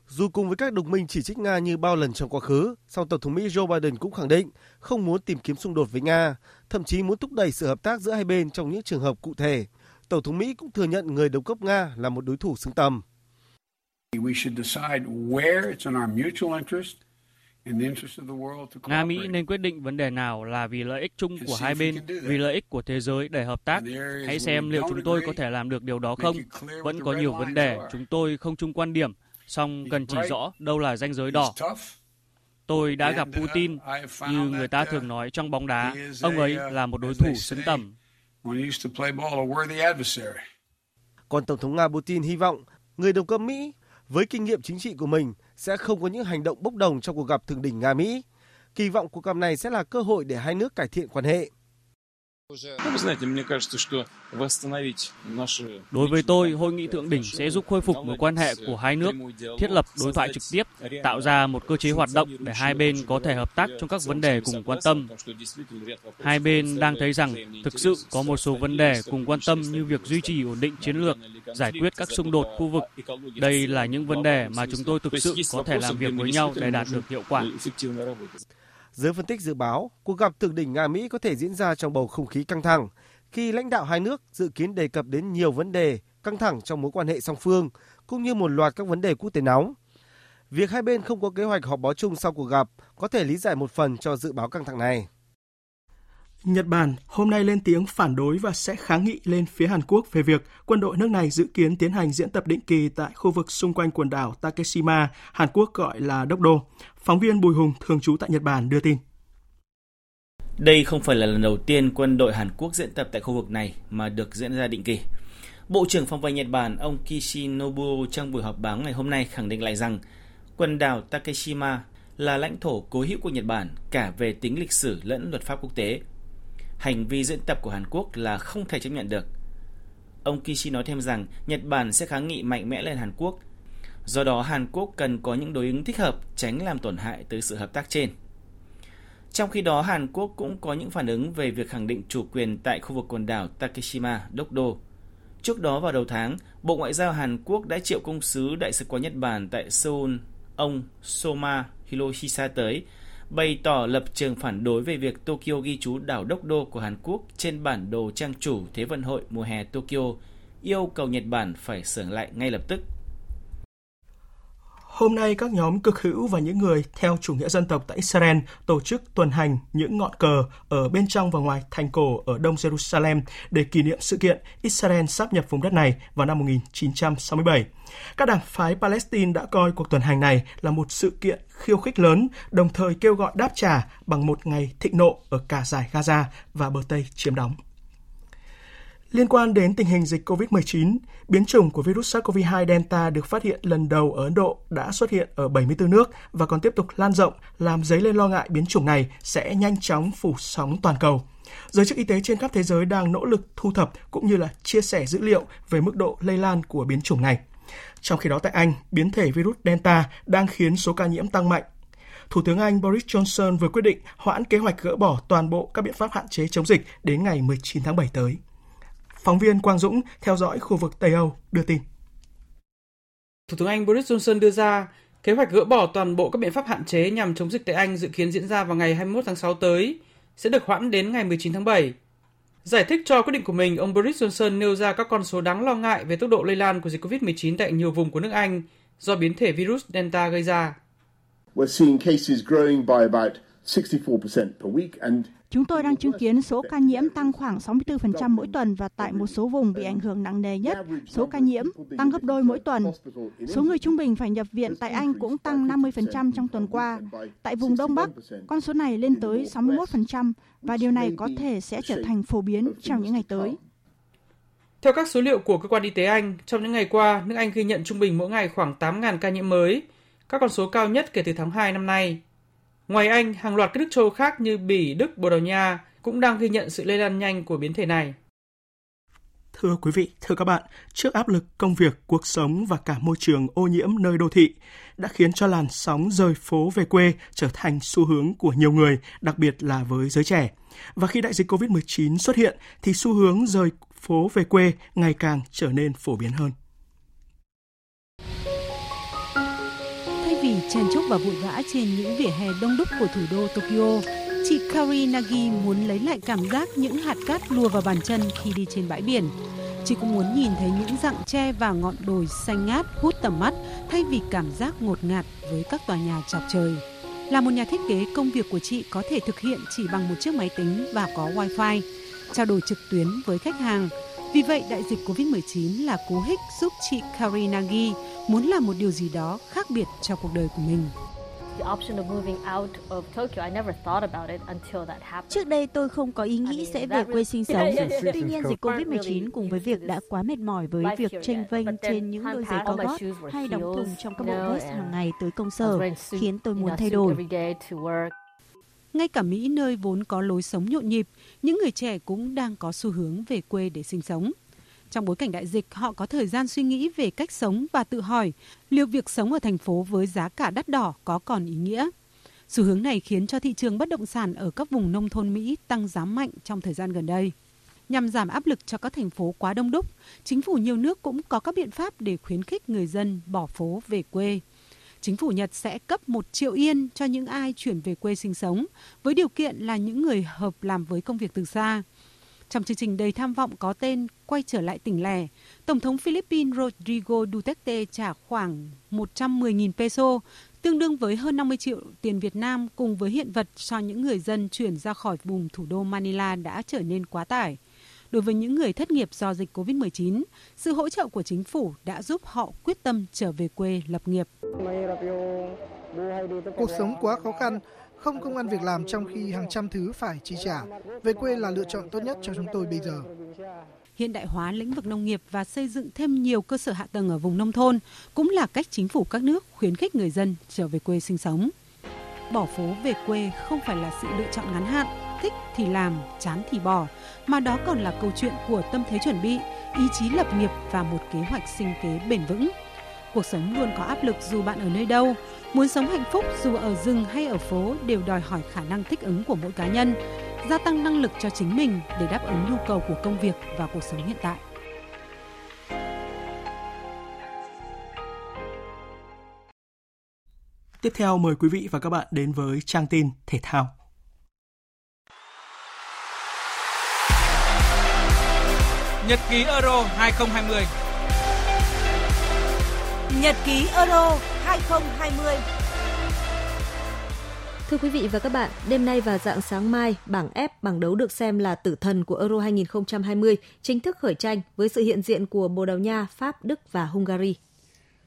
Dù cùng với các đồng minh chỉ trích Nga như bao lần trong quá khứ, song Tổng thống Mỹ Joe Biden cũng khẳng định không muốn tìm kiếm xung đột với Nga, thậm chí muốn thúc đẩy sự hợp tác giữa hai bên trong những trường hợp cụ thể. Tổng thống Mỹ cũng thừa nhận người đồng cấp Nga là một đối thủ xứng tầm. Nga-Mỹ nên quyết định vấn đề nào là vì lợi ích chung của hai bên, vì lợi ích của thế giới để hợp tác. Hãy xem liệu chúng tôi có thể làm được điều đó không. Vẫn có nhiều vấn đề, chúng tôi không chung quan điểm, song cần chỉ rõ đâu là ranh giới đỏ. Tôi đã gặp Putin, như người ta thường nói trong bóng đá, ông ấy là một đối thủ xứng tầm. Còn Tổng thống Nga Putin hy vọng người đồng cấp Mỹ với kinh nghiệm chính trị của mình sẽ không có những hành động bốc đồng trong cuộc gặp thượng đỉnh Nga-Mỹ. Kỳ vọng cuộc gặp này sẽ là cơ hội để hai nước cải thiện quan hệ. Đối với tôi, hội nghị thượng đỉnh sẽ giúp khôi phục mối quan hệ của hai nước, thiết lập đối thoại trực tiếp, tạo ra một cơ chế hoạt động để hai bên có thể hợp tác trong các vấn đề cùng quan tâm. Hai bên đang thấy rằng thực sự có một số vấn đề cùng quan tâm như việc duy trì ổn định chiến lược, giải quyết các xung đột khu vực. Đây là những vấn đề mà chúng tôi thực sự có thể làm việc với nhau để đạt được hiệu quả. Giới phân tích dự báo, cuộc gặp thượng đỉnh Nga-Mỹ có thể diễn ra trong bầu không khí căng thẳng, khi lãnh đạo hai nước dự kiến đề cập đến nhiều vấn đề căng thẳng trong mối quan hệ song phương, cũng như một loạt các vấn đề quốc tế nóng. Việc hai bên không có kế hoạch họp báo chung sau cuộc gặp có thể lý giải một phần cho dự báo căng thẳng này. Nhật Bản hôm nay lên tiếng phản đối và sẽ kháng nghị lên phía Hàn Quốc về việc quân đội nước này dự kiến tiến hành diễn tập định kỳ tại khu vực xung quanh quần đảo Takeshima, Hàn Quốc gọi là Đốc Đô. Phóng viên Bùi Hùng thường trú tại Nhật Bản đưa tin. Đây không phải là lần đầu tiên quân đội Hàn Quốc diễn tập tại khu vực này mà được diễn ra định kỳ. Bộ trưởng Phòng vệ Nhật Bản ông Kishinobu trong buổi họp báo ngày hôm nay khẳng định lại rằng quần đảo Takeshima là lãnh thổ cố hữu của Nhật Bản cả về tính lịch sử lẫn luật pháp quốc tế. Hành vi diễn tập của Hàn Quốc là không thể chấp nhận được. Ông Kishi nói thêm rằng Nhật Bản sẽ kháng nghị mạnh mẽ lên Hàn Quốc. Do đó Hàn Quốc cần có những đối ứng thích hợp, tránh làm tổn hại tới sự hợp tác trên. Trong khi đó Hàn Quốc cũng có những phản ứng về việc khẳng định chủ quyền tại khu vực quần đảo Takeshima, Đốc Đô. Trước đó vào đầu tháng, Bộ Ngoại giao Hàn Quốc đã triệu công sứ Đại sứ quán Nhật Bản tại Seoul, ông Soma Hirohisa tới, bày tỏ lập trường phản đối về việc Tokyo ghi chú đảo Đốc Đô của Hàn Quốc trên bản đồ trang chủ Thế vận hội mùa hè Tokyo, yêu cầu Nhật Bản phải sửa lại ngay lập tức. Hôm nay, các nhóm cực hữu và những người theo chủ nghĩa dân tộc tại Israel tổ chức tuần hành những ngọn cờ ở bên trong và ngoài thành cổ ở Đông Jerusalem để kỷ niệm sự kiện Israel sáp nhập vùng đất này vào năm 1967. Các đảng phái Palestine đã coi cuộc tuần hành này là một sự kiện khiêu khích lớn, đồng thời kêu gọi đáp trả bằng một ngày thịnh nộ ở cả dải Gaza và bờ Tây chiếm đóng. Liên quan đến tình hình dịch COVID-19, biến chủng của virus SARS-CoV-2 Delta được phát hiện lần đầu ở Ấn Độ đã xuất hiện ở 74 nước và còn tiếp tục lan rộng, làm dấy lên lo ngại biến chủng này sẽ nhanh chóng phủ sóng toàn cầu. Giới chức y tế trên khắp thế giới đang nỗ lực thu thập cũng như là chia sẻ dữ liệu về mức độ lây lan của biến chủng này. Trong khi đó tại Anh, biến thể virus Delta đang khiến số ca nhiễm tăng mạnh. Thủ tướng Anh Boris Johnson vừa quyết định hoãn kế hoạch gỡ bỏ toàn bộ các biện pháp hạn chế chống dịch đến ngày 19 tháng 7 tới. Phóng viên Quang Dũng theo dõi khu vực Tây Âu đưa tin. Thủ tướng Anh Boris Johnson đưa ra kế hoạch gỡ bỏ toàn bộ các biện pháp hạn chế nhằm chống dịch tại Anh dự kiến diễn ra vào ngày 21 tháng 6 tới, sẽ được hoãn đến ngày 19 tháng 7. Giải thích cho quyết định của mình, ông Boris Johnson nêu ra các con số đáng lo ngại về tốc độ lây lan của dịch COVID-19 tại nhiều vùng của nước Anh do biến thể virus Delta gây ra. Chúng tôi đang chứng kiến số ca nhiễm tăng khoảng 64% mỗi tuần và tại một số vùng bị ảnh hưởng nặng nề nhất, số ca nhiễm tăng gấp đôi mỗi tuần. Số người trung bình phải nhập viện tại Anh cũng tăng 50% trong tuần qua. Tại vùng Đông Bắc, con số này lên tới 61% và điều này có thể sẽ trở thành phổ biến trong những ngày tới. Theo các số liệu của cơ quan y tế Anh, trong những ngày qua, nước Anh ghi nhận trung bình mỗi ngày khoảng 8.000 ca nhiễm mới, các con số cao nhất kể từ tháng 2 năm nay. Ngoài Anh, hàng loạt các nước châu khác như Bỉ, Đức, Bồ Đào Nha cũng đang ghi nhận sự lây lan nhanh của biến thể này. Thưa quý vị, thưa các bạn, trước áp lực công việc, cuộc sống và cả môi trường ô nhiễm nơi đô thị đã khiến cho làn sóng rời phố về quê trở thành xu hướng của nhiều người, đặc biệt là với giới trẻ. Và khi đại dịch COVID-19 xuất hiện thì xu hướng rời phố về quê ngày càng trở nên phổ biến hơn. Chen chúc và vội vã trên những vỉa hè đông đúc của thủ đô Tokyo, chị Kari Nagi muốn lấy lại cảm giác những hạt cát lùa vào bàn chân khi đi trên bãi biển. Chị cũng muốn nhìn thấy những rặng tre và ngọn đồi xanh ngát hút tầm mắt thay vì cảm giác ngột ngạt với các tòa nhà chọc trời. Là một nhà thiết kế, công việc của chị có thể thực hiện chỉ bằng một chiếc máy tính và có wifi, trao đổi trực tuyến với khách hàng. Vì vậy, đại dịch COVID-19 là cú hích giúp chị Kari Nagi muốn làm một điều gì đó khác biệt cho cuộc đời của mình. Trước đây tôi không có ý nghĩ sẽ về quê sinh sống. Tuy nhiên, dịch COVID-19 cùng với việc đã quá mệt mỏi với việc chênh vênh trên những đôi giày có gót hay đóng thùng trong các bộ vest hàng ngày tới công sở khiến tôi muốn thay đổi. Ngay cả Mỹ, nơi vốn có lối sống nhộn nhịp, những người trẻ cũng đang có xu hướng về quê để sinh sống. Trong bối cảnh đại dịch, họ có thời gian suy nghĩ về cách sống và tự hỏi liệu việc sống ở thành phố với giá cả đắt đỏ có còn ý nghĩa. Xu hướng này khiến cho thị trường bất động sản ở các vùng nông thôn Mỹ tăng giá mạnh trong thời gian gần đây. Nhằm giảm áp lực cho các thành phố quá đông đúc, chính phủ nhiều nước cũng có các biện pháp để khuyến khích người dân bỏ phố về quê. Chính phủ Nhật sẽ cấp 1 triệu yên cho những ai chuyển về quê sinh sống, với điều kiện là những người hợp làm với công việc từ xa. Trong chương trình đầy tham vọng có tên Quay trở lại tỉnh lẻ, Tổng thống Philippines Rodrigo Duterte trả khoảng 110.000 peso, tương đương với hơn 50 triệu tiền Việt Nam cùng với hiện vật cho những người dân chuyển ra khỏi vùng thủ đô Manila đã trở nên quá tải. Đối với những người thất nghiệp do dịch COVID-19, sự hỗ trợ của chính phủ đã giúp họ quyết tâm trở về quê lập nghiệp. Cuộc sống quá khó khăn, không công ăn việc làm trong khi hàng trăm thứ phải chi trả. Về quê là lựa chọn tốt nhất cho chúng tôi bây giờ. Hiện đại hóa lĩnh vực nông nghiệp và xây dựng thêm nhiều cơ sở hạ tầng ở vùng nông thôn cũng là cách chính phủ các nước khuyến khích người dân trở về quê sinh sống. Bỏ phố về quê không phải là sự lựa chọn ngắn hạn, thích thì làm, chán thì bỏ, mà đó còn là câu chuyện của tâm thế chuẩn bị, ý chí lập nghiệp và một kế hoạch sinh kế bền vững. Cuộc sống luôn có áp lực dù bạn ở nơi đâu, muốn sống hạnh phúc dù ở rừng hay ở phố đều đòi hỏi khả năng thích ứng của mỗi cá nhân, gia tăng năng lực cho chính mình để đáp ứng nhu cầu của công việc và cuộc sống hiện tại. Tiếp theo mời quý vị và các bạn đến với trang tin thể thao. Nhật ký Euro 2020. Nhật ký Euro 2020. Thưa quý vị và các bạn, đêm nay và rạng sáng mai, bảng F, bảng đấu được xem là tử thần của Euro 2020, chính thức khởi tranh với sự hiện diện của Bồ Đào Nha, Pháp, Đức và Hungary.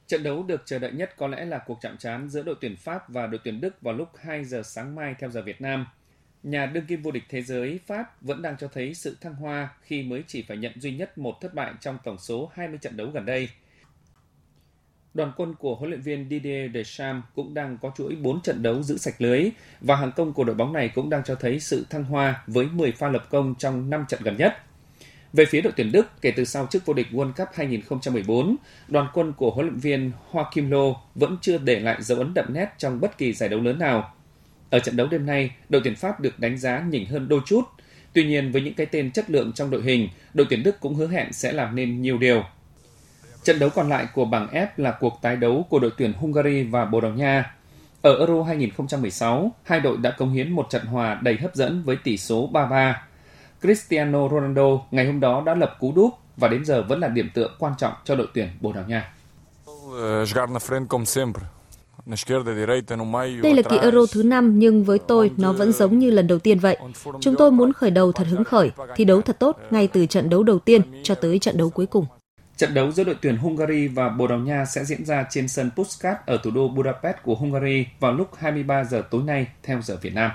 Trận đấu được chờ đợi nhất có lẽ là cuộc chạm trán giữa đội tuyển Pháp và đội tuyển Đức vào lúc 2 giờ sáng mai theo giờ Việt Nam. Nhà đương kim vô địch thế giới Pháp vẫn đang cho thấy sự thăng hoa khi mới chỉ phải nhận duy nhất một thất bại trong tổng số 20 trận đấu gần đây. Đoàn quân của huấn luyện viên Didier Deschamps cũng đang có chuỗi 4 trận đấu giữ sạch lưới và hàng công của đội bóng này cũng đang cho thấy sự thăng hoa với 10 pha lập công trong 5 trận gần nhất. Về phía đội tuyển Đức, kể từ sau chức vô địch World Cup 2014, đoàn quân của huấn luyện viên Joachim Löw vẫn chưa để lại dấu ấn đậm nét trong bất kỳ giải đấu lớn nào. Ở trận đấu đêm nay, đội tuyển Pháp được đánh giá nhỉnh hơn đôi chút. Tuy nhiên, với những cái tên chất lượng trong đội hình, đội tuyển Đức cũng hứa hẹn sẽ làm nên nhiều điều. Trận đấu còn lại của bảng F là cuộc tái đấu của đội tuyển Hungary và Bồ Đào Nha. Ở Euro 2016, hai đội đã cống hiến một trận hòa đầy hấp dẫn với tỷ số 3-3. Cristiano Ronaldo ngày hôm đó đã lập cú đúp và đến giờ vẫn là điểm tựa quan trọng cho đội tuyển Bồ Đào Nha. Đây là kỳ Euro thứ 5 nhưng với tôi nó vẫn giống như lần đầu tiên vậy. Chúng tôi muốn khởi đầu thật hứng khởi, thi đấu thật tốt ngay từ trận đấu đầu tiên cho tới trận đấu cuối cùng. Trận đấu giữa đội tuyển Hungary và Bồ Đào Nha sẽ diễn ra trên sân Puskás ở thủ đô Budapest của Hungary vào lúc 23 giờ tối nay theo giờ Việt Nam.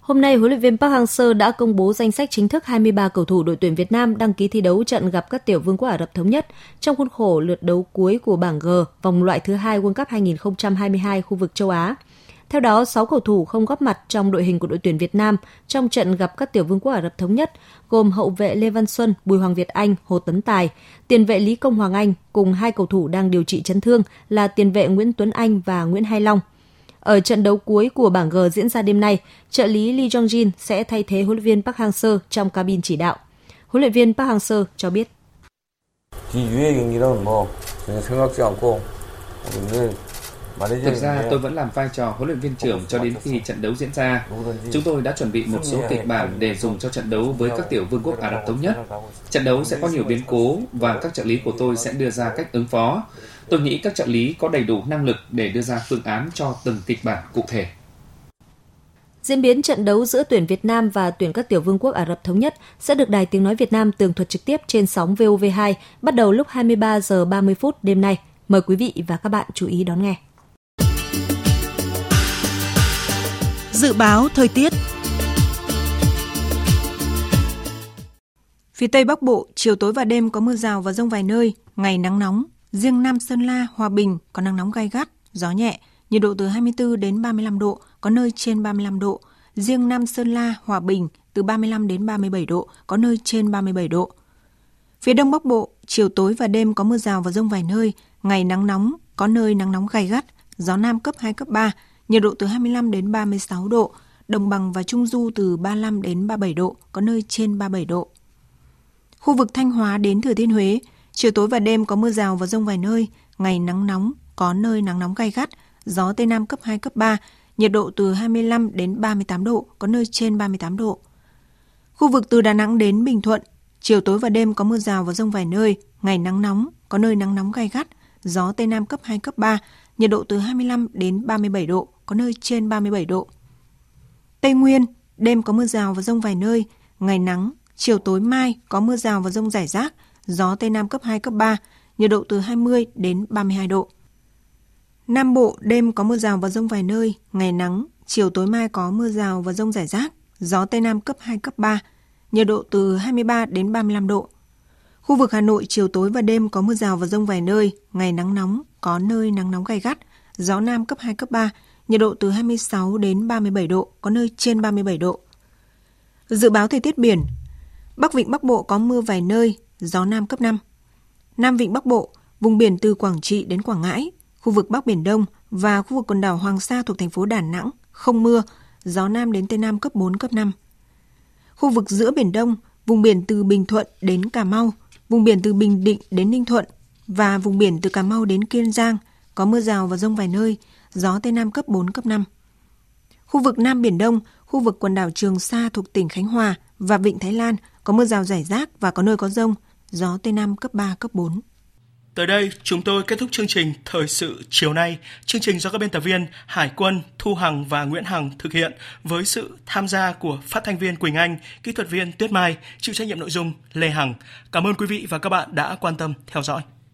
Hôm nay, huấn luyện viên Park Hang-seo đã công bố danh sách chính thức 23 cầu thủ đội tuyển Việt Nam đăng ký thi đấu trận gặp các tiểu vương quốc Ả Rập Thống Nhất trong khuôn khổ lượt đấu cuối của bảng G, vòng loại thứ 2 World Cup 2022 khu vực châu Á. Theo đó, 6 cầu thủ không góp mặt trong đội hình của đội tuyển Việt Nam trong trận gặp các tiểu vương quốc Ả Rập Thống Nhất, gồm hậu vệ Lê Văn Xuân, Bùi Hoàng Việt Anh, Hồ Tấn Tài, tiền vệ Lý Công Hoàng Anh cùng 2 cầu thủ đang điều trị chấn thương là tiền vệ Nguyễn Tuấn Anh và Nguyễn Hai Long. Ở trận đấu cuối của bảng G diễn ra đêm nay, trợ lý Lee Jong-jin sẽ thay thế huấn luyện viên Park Hang-seo trong cabin chỉ đạo. Huấn luyện viên Park Hang-seo cho biết. Thực ra tôi vẫn làm vai trò huấn luyện viên trưởng cho đến khi trận đấu diễn ra. Chúng tôi đã chuẩn bị một số kịch bản để dùng cho trận đấu với các tiểu vương quốc Ả Rập Thống Nhất. Trận đấu sẽ có nhiều biến cố và các trợ lý của tôi sẽ đưa ra cách ứng phó. Tôi nghĩ các trợ lý có đầy đủ năng lực để đưa ra phương án cho từng kịch bản cụ thể. Diễn biến trận đấu giữa tuyển Việt Nam và tuyển các tiểu vương quốc Ả Rập Thống Nhất sẽ được Đài Tiếng Nói Việt Nam tường thuật trực tiếp trên sóng VOV2 bắt đầu lúc 23 giờ 30 phút đêm nay. Mời quý vị và các bạn chú ý đón nghe. Dự báo thời tiết. Phía Tây Bắc Bộ, chiều tối và đêm có mưa rào và dông vài nơi, ngày nắng nóng. Riêng Nam Sơn La, Hòa Bình có nắng nóng gay gắt, gió nhẹ, nhiệt độ từ 24 đến 35 độ, có nơi trên 35 độ. Riêng Nam Sơn La, Hòa Bình từ 35 đến 37 độ, có nơi trên 37 độ. Phía Đông Bắc Bộ, chiều tối và đêm có mưa rào và dông vài nơi, ngày nắng nóng, có nơi nắng nóng gay gắt, gió Nam cấp 2, cấp 3, nhiệt độ từ 25 đến 36 độ, Đồng bằng và Trung Du từ 35 đến 37 độ, có nơi trên 37 độ. Khu vực Thanh Hóa đến Thừa Thiên Huế, chiều tối và đêm có mưa rào và dông vài nơi, ngày nắng nóng, có nơi nắng nóng gay gắt, gió Tây Nam cấp 2, cấp 3, nhiệt độ từ 25 đến 38 độ, có nơi trên 38 độ. Khu vực từ Đà Nẵng đến Bình Thuận, chiều tối và đêm có mưa rào và dông vài nơi, ngày nắng nóng, có nơi nắng nóng gay gắt, gió Tây Nam cấp 2, cấp 3, nhiệt độ từ 25 đến 37 độ, có nơi trên 37 độ. Tây Nguyên, đêm có mưa rào và dông vài nơi, ngày nắng, chiều tối mai có mưa rào và dông rải rác, gió Tây Nam cấp 2, cấp 3, nhiệt độ từ 20 đến 32 độ. Nam Bộ, đêm có mưa rào và dông vài nơi, ngày nắng, chiều tối mai có mưa rào và dông rải rác, gió Tây Nam cấp 2, cấp 3, nhiệt độ từ 23 đến 35 độ. Khu vực Hà Nội, chiều tối và đêm có mưa rào và dông vài nơi, ngày nắng nóng, có nơi nắng nóng gay gắt, gió Nam cấp 2, cấp 3, nhiệt độ từ 26 đến 37 độ, có nơi trên 37 độ. Dự báo thời tiết biển, Bắc Vịnh Bắc Bộ có mưa vài nơi, gió Nam cấp 5. Nam Vịnh Bắc Bộ, vùng biển từ Quảng Trị đến Quảng Ngãi, khu vực Bắc Biển Đông và khu vực quần đảo Hoàng Sa thuộc thành phố Đà Nẵng, không mưa, gió Nam đến Tây Nam cấp 4, cấp 5. Khu vực giữa Biển Đông, vùng biển từ Bình Thuận đến Cà Mau, vùng biển từ Bình Định đến Ninh Thuận và vùng biển từ Cà Mau đến Kiên Giang có mưa rào và dông vài nơi, gió Tây Nam cấp 4, cấp 5. Khu vực Nam Biển Đông, khu vực quần đảo Trường Sa thuộc tỉnh Khánh Hòa và Vịnh Thái Lan có mưa rào rải rác và có nơi có dông, gió Tây Nam cấp 3, cấp 4. Tới đây, chúng tôi kết thúc chương trình Thời sự chiều nay. Chương trình do các biên tập viên Hải Quân, Thu Hằng và Nguyễn Hằng thực hiện với sự tham gia của phát thanh viên Quỳnh Anh, kỹ thuật viên Tuyết Mai, chịu trách nhiệm nội dung Lê Hằng. Cảm ơn quý vị và các bạn đã quan tâm theo dõi.